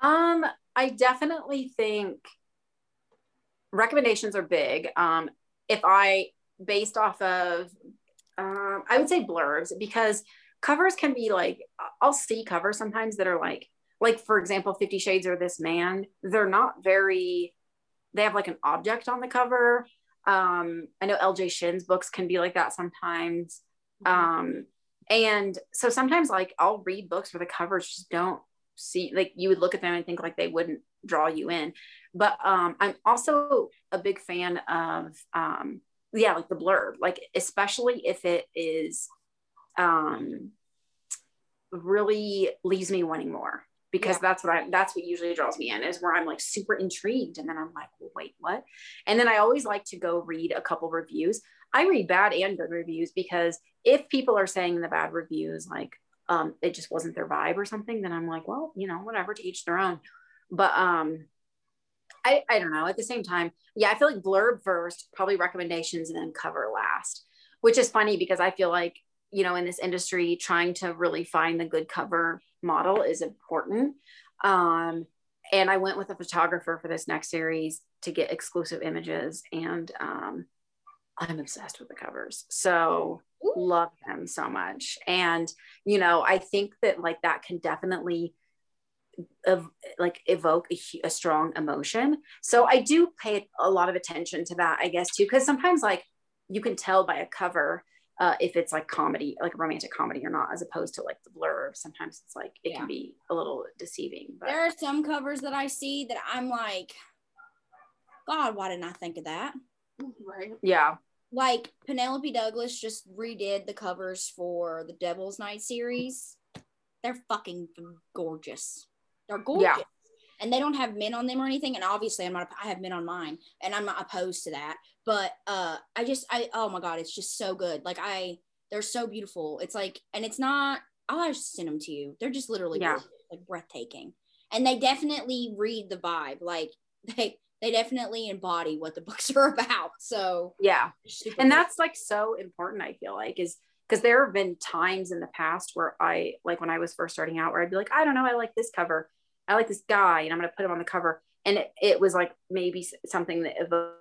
I definitely think recommendations are big. If I based off of, I would say blurbs, because covers can be like, I'll see covers sometimes that are like for example, 50 Shades or This Man. They're not very. They have like an object on the cover. I know LJ Shin's books can be like that sometimes. And so sometimes like I'll read books where the covers just don't see, like you would look at them and think like they wouldn't draw you in. But I'm also a big fan of, like the blurb, like especially if it is really leaves me wanting more. Because that's what usually draws me in, is where I'm like super intrigued. And then I'm like, well, wait, what? And then I always like to go read a couple reviews. I read bad and good reviews, because if people are saying the bad reviews, like it just wasn't their vibe or something, then I'm like, well, you know, whatever, to each their own. But I don't know. At the same time, yeah, I feel like blurb first, probably recommendations, and then cover last, which is funny because I feel like, you know, in this industry, trying to really find the good cover model is important. And I went with a photographer for this next series to get exclusive images, and I'm obsessed with the covers. So love them so much. And, you know, I think that like that can definitely evoke a strong emotion. So I do pay a lot of attention to that, I guess, too, because sometimes like you can tell by a cover if it's like comedy, like a romantic comedy or not, as opposed to like the blurb. Sometimes it's like, it can be a little deceiving. But there are some covers that I see that I'm like, God, why didn't I think of that? Right. Yeah. Like Penelope Douglas just redid the covers for the Devil's Night series. They're fucking gorgeous. They're gorgeous. Yeah. And they don't have men on them or anything. And obviously I have men on mine, and I'm not opposed to that. But oh my God, it's just so good. Like they're so beautiful. It's like, and it's not I'll just send them to you. They're just literally like breathtaking. And they definitely read the vibe. Like they definitely embody what the books are about. So yeah. And that's like so important, I feel like, is because there have been times in the past where I, like when I was first starting out, where I'd be like, I don't know, I like this cover. I like this guy and I'm going to put him on the cover. And it was like maybe something that evoked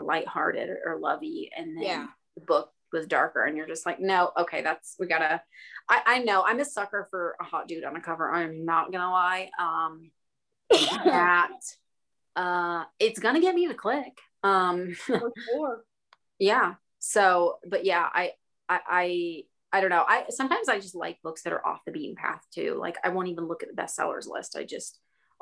lighthearted or lovey. And then the book was darker and you're just like, no, okay, that's, we gotta, I know I'm a sucker for a hot dude on a cover. I'm not gonna lie. It's gonna get me to click. For sure. Yeah. So, but yeah, I don't know. Sometimes I just like books that are off the beaten path too. Like I won't even look at the bestsellers list.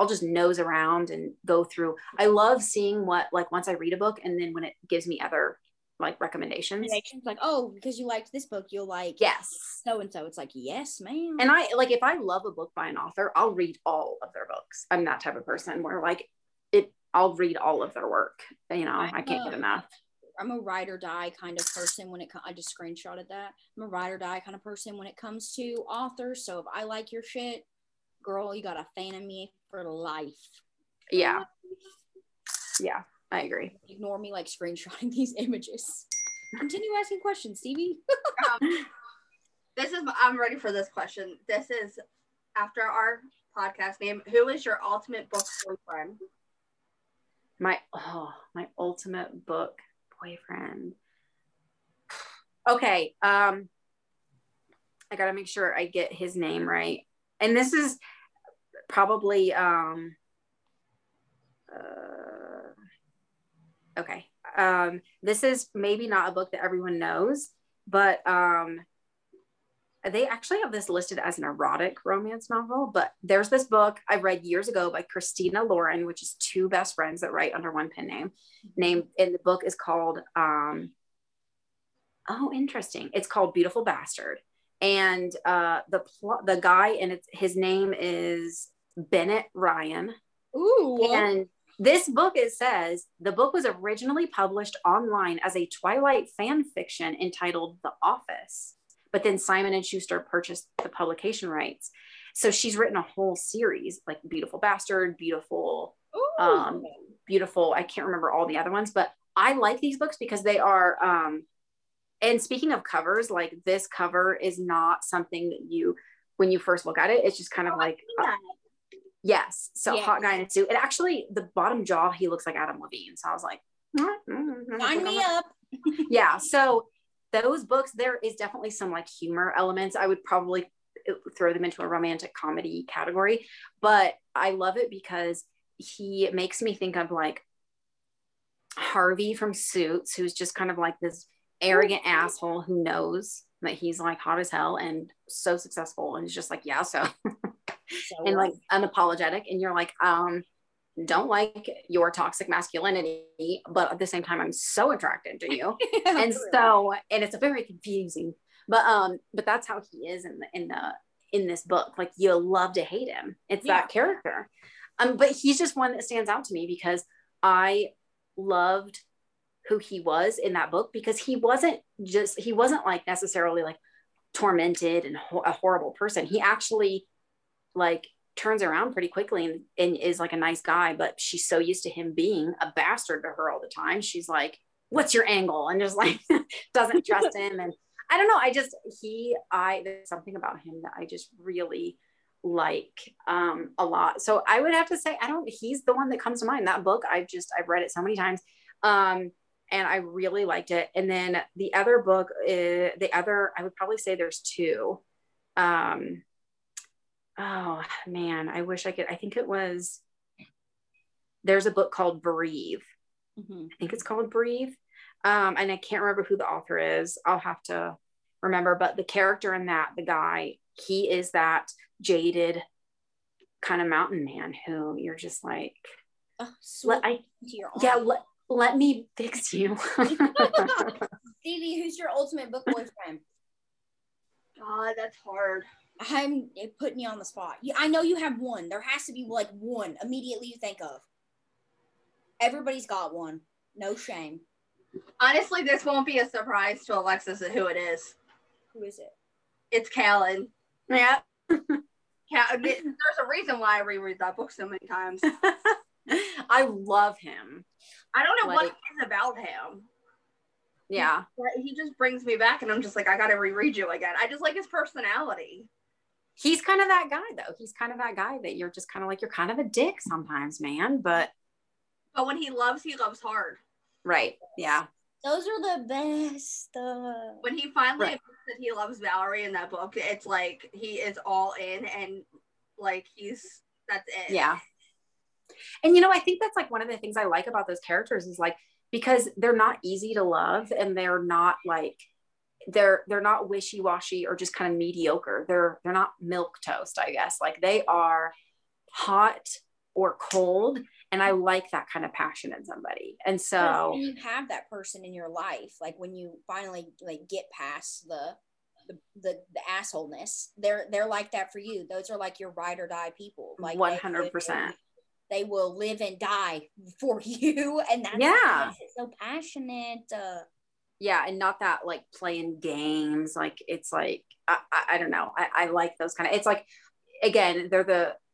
I'll just nose around and go through. I love seeing what, like once I read a book and then when it gives me other like recommendations, like, oh, because you liked this book, you'll like so-and-so. It's like, yes, ma'am. And I like, if I love a book by an author, I'll read all of their books. I'm that type of person where like I'll read all of their work. You know, I can't get enough. I'm a ride or die kind of person when it comes, I just screenshotted that. I'm a ride or die kind of person when it comes to authors. So if I like your shit, girl, you got a fan of me for life. Yeah. Yeah, I agree. Ignore me like screenshotting these images. Continue asking questions, Stevie. I'm ready for this question. This is after our podcast name. Who is your ultimate book boyfriend? My ultimate book boyfriend. Okay. I gotta make sure I get his name right. And this is probably this is maybe not a book that everyone knows, but they actually have this listed as an erotic romance novel, but there's this book I read years ago by Christina Lauren, which is two best friends that write under one pen name, and the book is called Beautiful Bastard. And the guy, and his name is Bennett Ryan. Ooh. And this book, it says, the book was originally published online as a Twilight fan fiction entitled The Office, but then Simon and Schuster purchased the publication rights. So she's written a whole series, like Beautiful Bastard, Beautiful, I can't remember all the other ones, but I like these books because they are, and speaking of covers, like this cover is not something that you, when you first look at it, it's just kind of like, yes. So hot guy in a suit. And actually the bottom jaw, he looks like Adam Levine. So I was like, sign me up. Yeah. So those books, there is definitely some like humor elements. I would probably throw them into a romantic comedy category, but I love it because he makes me think of like Harvey from Suits, who's just kind of like this arrogant asshole who knows that he's like hot as hell and so successful and he's just like and like unapologetic, and you're like don't like your toxic masculinity, but at the same time I'm so attracted to you. And so, and it's very confusing, but that's how he is in this book. Like you'll love to hate him. It's that character, but he's just one that stands out to me because I loved who he was in that book, because he wasn't like necessarily like tormented and a horrible person. He actually like turns around pretty quickly and is like a nice guy, but she's so used to him being a bastard to her all the time. She's like, what's your angle? And just like, doesn't trust him. And I don't know. There's something about him that I just really like a lot. So I would have to say, he's the one that comes to mind. That book, I've read it so many times. And I really liked it. And then the other book, I would probably say there's two. I wish I could. I think there's a book called Breathe. Mm-hmm. I think it's called Breathe. And I can't remember who the author is. I'll have to remember, but the character in that, the guy, he is that jaded kind of mountain man who you're just like, let me fix you. Stevie, who's your ultimate book boyfriend? God, that's hard. I'm putting you on the spot. I know you have one. There has to be like one immediately you think of. Everybody's got one. No shame. Honestly, this won't be a surprise to Alexis who it is. Who is it? It's Callan. Yeah. Yeah, there's a reason why I reread that book so many times. I love him. I don't know what it is about him. Yeah. But he just brings me back and I'm just like, I gotta reread you again. I just like his personality. He's kind of that guy though. He's kind of that guy that you're just kind of like, you're kind of a dick sometimes, man. But when he loves hard. Right. Yeah. Those are the best. When he finally admits that he loves Valerie in that book, it's like he is all in and like that's it. Yeah. And you know, I think that's like one of the things I like about those characters is like, because they're not easy to love and they're not like, they're not wishy-washy or just kind of mediocre. They're not milquetoast, I guess. Like they are hot or cold. And I like that kind of passion in somebody. And so you have that person in your life, like when you finally like get past the assholeness, they're like that for you. Those are like your ride or die people. Like 100%. They will live and die for you. And that's it's so passionate. Yeah. And not that like playing games. Like, it's like, I don't know. I like those kind of, it's like, again,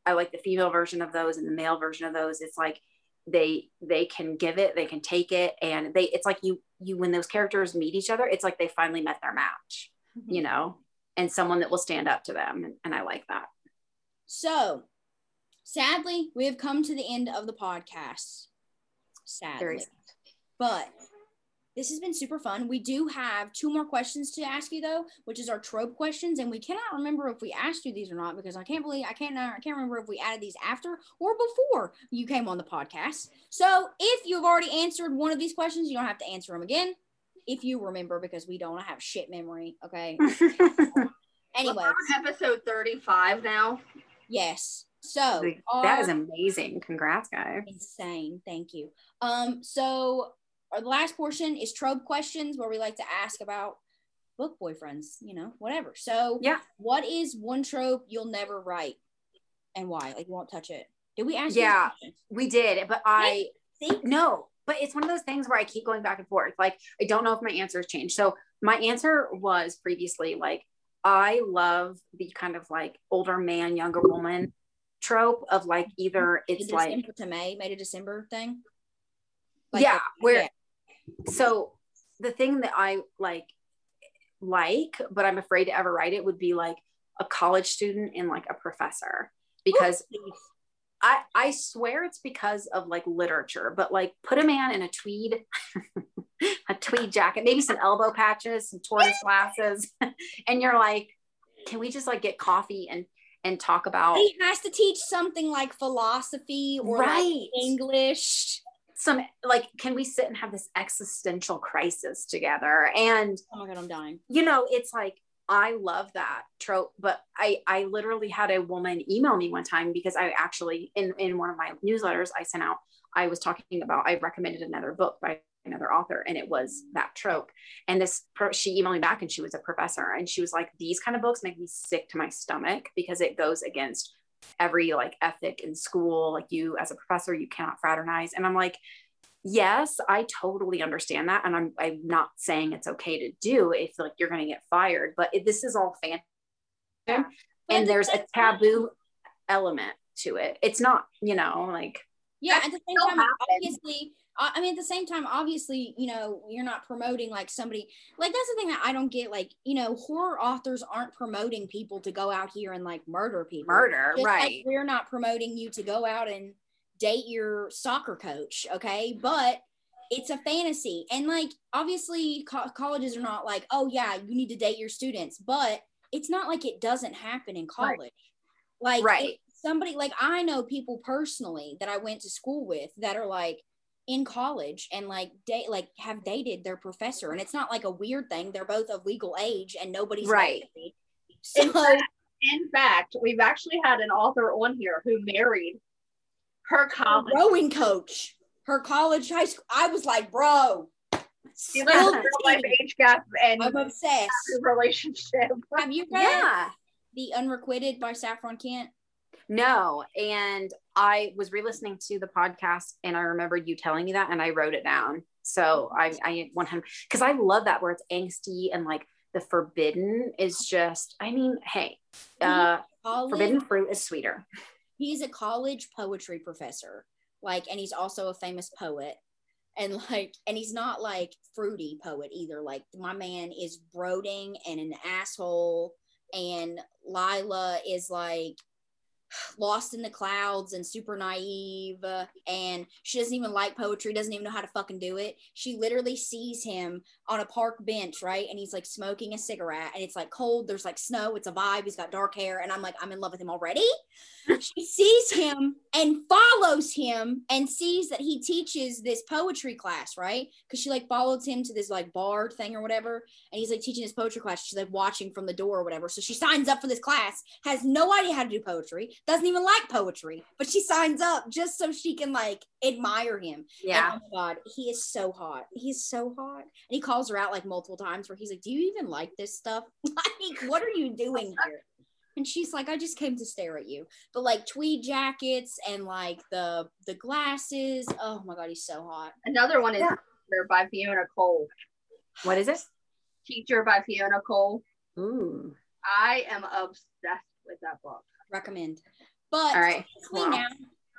I like the female version of those and the male version of those. It's like they can give it, they can take it, and it's like you when those characters meet each other, it's like they finally met their match, you know, and someone that will stand up to them, and I like that. So, sadly, we have come to the end of the podcast. Sadly, but this has been super fun. We do have two more questions to ask you though, which is our trope questions. And we cannot remember if we asked you these or not, because I can't remember if we added these after or before you came on the podcast. So if you've already answered one of these questions, you don't have to answer them again. If you remember, because we don't have shit memory. Okay. Anyway. Well, we're on episode 35 now. Yes. So that is amazing. Congrats, guys. Insane. Thank you. The last portion is trope questions, where we like to ask about book boyfriends, you know, whatever. So what is one trope you'll never write and why? Like, you won't touch it. Did we ask you? Yeah, we did, but no, but it's one of those things where I keep going back and forth. Like, I don't know if my answer has changed. So my answer was previously, like, I love the kind of like older man, younger woman trope of like, either it's like December to May, May to December thing. Like, yeah. So the thing that I like, but I'm afraid to ever write it, would be like a college student and like a professor, because I swear it's because of like literature, but like put a man in a tweed, a tweed jacket, maybe some elbow patches, some tortoise glasses. And you're like, can we just like get coffee and talk about. He has to teach something like philosophy or like English. Some like, can we sit and have this existential crisis together? And oh my god, I'm dying. You know, it's like, I love that trope, but I literally had a woman email me one time, because I actually in one of my newsletters I sent out, I was talking about, I recommended another book by another author, and it was that trope. And she emailed me back, and she was a professor, and she was like, these kind of books make me sick to my stomach, because it goes against every like ethic in school. Like, you as a professor, you cannot fraternize. And I'm like, yes, I totally understand that, and I'm not saying it's okay to do if like you're going to get fired, but this is all fantasy, and there's a taboo element to it. It's not, you know, like at the same time, obviously, I mean, at the same time, obviously, you know, you're not promoting like somebody, like that's the thing that I don't get, like, you know, horror authors aren't promoting people to go out here and like murder people. Just right. Like, we're not promoting you to go out and date your soccer coach, okay? But it's a fantasy. And like, obviously, colleges are not like, oh yeah, you need to date your students, but it's not like it doesn't happen in college. Somebody, like, I know people personally that I went to school with that are like, in college and like have dated their professor, and it's not like a weird thing. They're both of legal age and nobody's married. So in fact, we've actually had an author on here who married her college rowing coach, her college high school. I was like, bro, you know, real life age gap, and I'm obsessed relationship. Have you read The Unrequited by Saffron Kent? No, and I was re-listening to the podcast, and I remembered you telling me that, and I wrote it down. So I 100, because I love that, where it's angsty and like the forbidden is just, I mean, hey, forbidden fruit is sweeter. He's a college poetry professor, like, and he's also a famous poet. And like, and he's not like fruity poet either. Like, my man is brooding and an asshole, and Lila is like lost in the clouds and super naive, and she doesn't even like poetry, doesn't even know how to fucking do it. She literally sees him on a park bench, right? And he's like smoking a cigarette, and it's like cold, there's like snow, it's a vibe, he's got dark hair, and I'm like, I'm in love with him already. She sees him and follows him and sees that he teaches this poetry class, right? Because she like follows him to this like bar thing or whatever, and he's like teaching his poetry class. She's like watching from the door or whatever. So she signs up for this class, has no idea how to do poetry, doesn't even like poetry, but she signs up just so she can like admire him. Yeah. And, oh my God, he is so hot. He's so hot. And he calls her out like multiple times where he's like, do you even like this stuff? Like, what are you doing here? And she's like, I just came to stare at you. But like tweed jackets and like the glasses. Oh my God, he's so hot. Another one is Teacher by Fiona Cole. What is it? Teacher by Fiona Cole. Ooh. I am obsessed with that book. Recommend. But all right.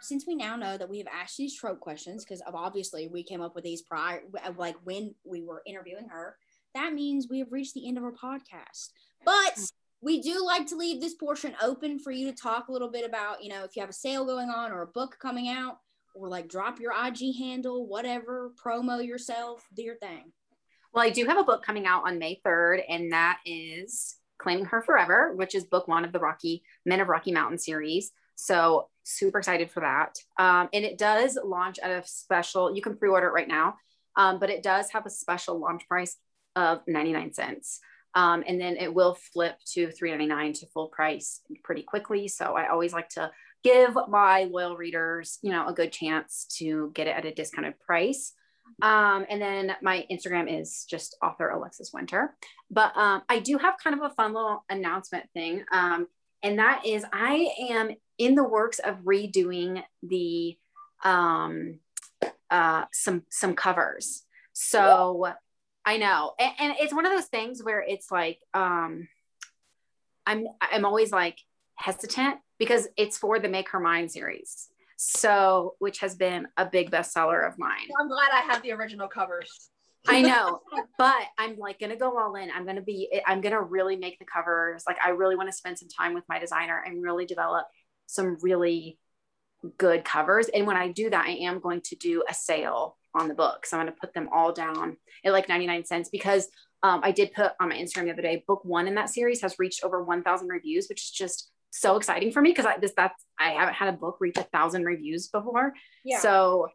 since we now know that we have asked these trope questions, because obviously we came up with these prior, like when we were interviewing her, that means we have reached the end of our podcast. But we do like to leave this portion open for you to talk a little bit about, you know, if you have a sale going on or a book coming out, or like drop your IG handle, whatever, promo yourself, do your thing. Well, I do have a book coming out on May 3rd, and that is Claiming Her Forever, which is book one of the Men of Rocky Mountain series. So super excited for that. And it does launch at a special, you can pre-order it right now, but it does have a special launch price of 99 cents. And then it will flip to $3.99 to full price pretty quickly. So I always like to give my loyal readers, you know, a good chance to get it at a discounted price. And then my Instagram is just author Alexis Winter. But I do have kind of a fun little announcement thing. And that is, I am in the works of redoing the some covers. So I know. And it's one of those things where it's like, I'm always like hesitant because it's for the Make Her Mine series. So, which has been a big bestseller of mine. I'm glad I have the original covers. I know, but I'm like going to go all in. I'm going to really make the covers. Like, I really want to spend some time with my designer and really develop some really good covers. And when I do that, I am going to do a sale on the book. So I'm going to put them all down at like 99 cents because I did put on my Instagram the other day, book one in that series has reached over 1,000 reviews, which is just so exciting for me because I haven't had a book reach 1,000 reviews before. Yeah. So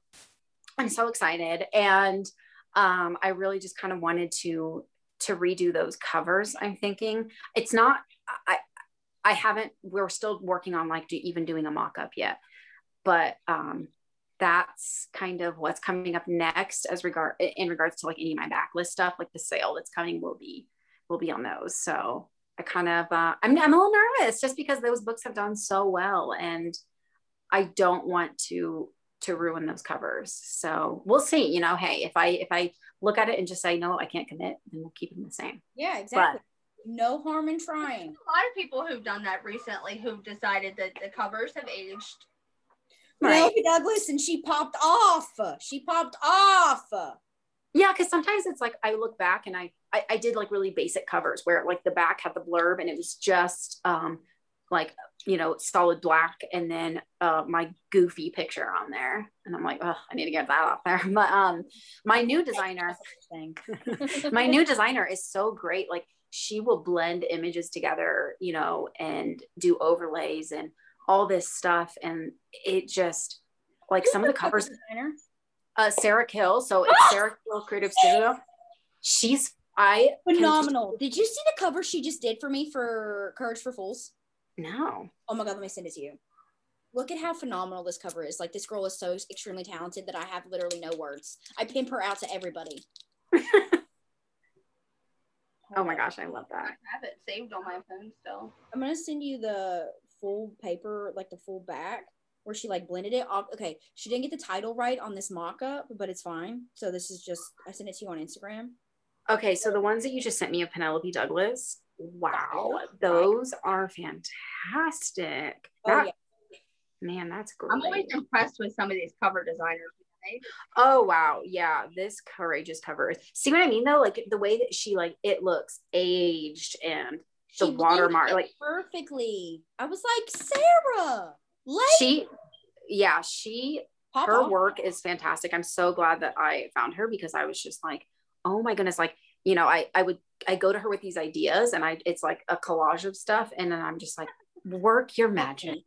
I'm so excited, and I really just kind of wanted to redo those covers. I'm thinking it's not, I haven't, we're still working on like even doing a mock-up yet, but that's kind of what's coming up next in regards to like any of my backlist stuff. Like the sale that's coming will be on those. So I kind of, I'm a little nervous just because those books have done so well, and I don't want to ruin those covers. So we'll see, you know, hey, if I look at it and just say, no, I can't commit, then we'll keep them the same. Yeah, exactly. But no harm in trying. There's a lot of people who've done that recently who've decided that the covers have aged. Penelope Douglas, and she popped off. Yeah, because sometimes it's like I look back and I did like really basic covers where like the back had the blurb and it was just like, you know, solid black, and then my goofy picture on there, and I'm like, oh, I need to get that off there. But my new designer is so great. Like, she will blend images together, you know, and do overlays and all this stuff, and it just like some of the covers. Designer? Sarah Kill. So it's Sarah Kill Creative Studio. She's phenomenal. Did you see the cover she just did for me for Courage for Fools? No. Oh my God, let me send it to you. Look at how phenomenal this cover is. Like, this girl is so extremely talented that I have literally no words. I pimp her out to everybody. Oh my gosh, I love that. I have it saved on my phone still. I'm gonna send you the full paper, like the full back, where she like blended it off. Okay, she didn't get the title right on this mock-up, but it's fine. So this is just, I sent it to you on Instagram. Okay, so the ones that you just sent me of Penelope Douglas, wow, those are fantastic. Man, that's great. I'm always impressed with some of these cover designers. Right? Oh, wow. Yeah, this courageous cover. See what I mean, though? Like, the way that she, like, it looks aged and she the watermark. Like perfectly. I was like, Sarah! Like, her work is fantastic. I'm so glad that I found her because I was just like, oh my goodness. Like, you know, I go to her with these ideas and it's like a collage of stuff. And then I'm just like, work your magic.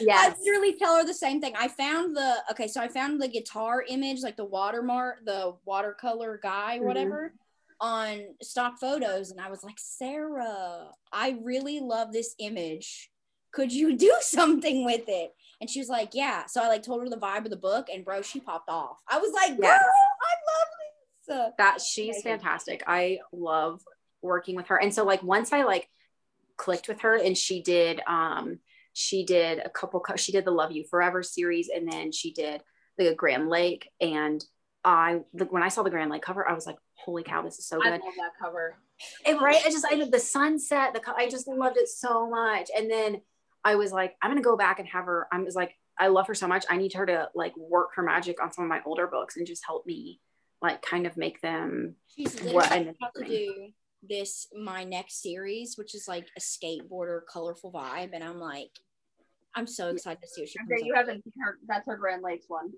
Yes. I literally tell her the same thing. I found the guitar image, like the watermark, the watercolor guy, whatever, on stock photos. And I was like, Sarah, I really love this image. Could you do something with it? And she was like, yeah. So I like told her the vibe of the book and bro, she popped off. I was like, girl, I love this. She's fantastic. I love working with her. And so like, once I like clicked with her and she did the Love You Forever series. And then she did the Grand Lake. And when I saw the Grand Lake cover, I was like, holy cow, this is so good. I love that cover. I the sunset, I just loved it so much. And then I was like, I'm going to go back and have her. I was like, I love her so much. I need her to like work her magic on some of my older books and just help me like kind of make them. She's what I have to do this, my next series, which is like a skateboarder, colorful vibe. And I'm like, I'm so excited to see what she comes up. You haven't seen her, that's her Grand Lakes one.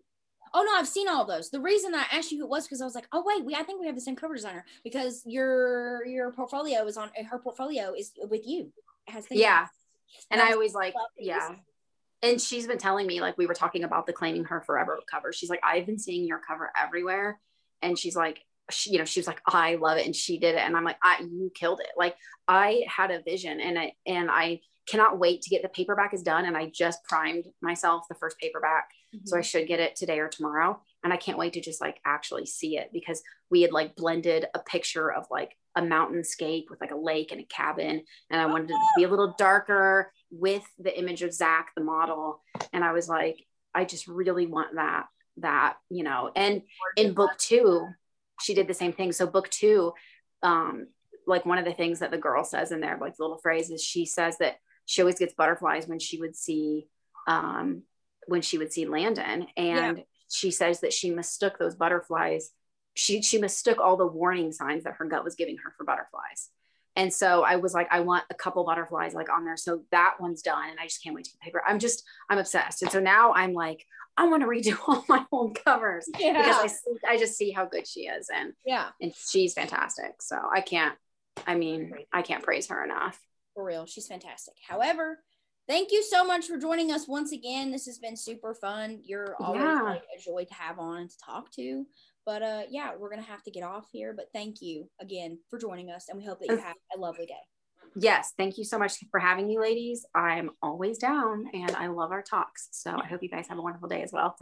Oh no, I've seen all those. The reason I asked you who it was because I was like, oh wait, I think we have the same cover designer because your portfolio is on her portfolio is with you. It has things. Yeah, and I always like yeah. And she's been telling me like we were talking about the Claiming Her Forever cover. She's like, I've been seeing your cover everywhere, and she's like, she was like, I love it, and she did it, and I'm like, you killed it. Like I had a vision, and I cannot wait to get the paperback is done. And I just primed myself the first paperback. Mm-hmm. So I should get it today or tomorrow. And I can't wait to just like actually see it because we had like blended a picture of like a mountainscape with like a lake and a cabin. And I wanted it to be a little darker with the image of Zach, the model. And I was like, I just really want that, you know, and in book 2, she did the same thing. So book 2, like one of the things that the girl says in there, like the little phrase is she says that she always gets butterflies when she would see Landon. And she says that she mistook those butterflies. She mistook all the warning signs that her gut was giving her for butterflies. And so I was like, I want a couple butterflies like on there. So that one's done. And I just can't wait to get the paper. I'm obsessed. And so now I'm like, I want to redo all my own covers because I just see how good she is. And she's fantastic. So I can't praise her enough. For real, she's fantastic. However, thank you so much for joining us once again. This has been super fun. You're always like, a joy to have on and to talk to. But we're gonna have to get off here. But thank you again for joining us, and we hope that you have a lovely day. Yes, thank you so much for having you, ladies. I'm always down, and I love our talks. So I hope you guys have a wonderful day as well.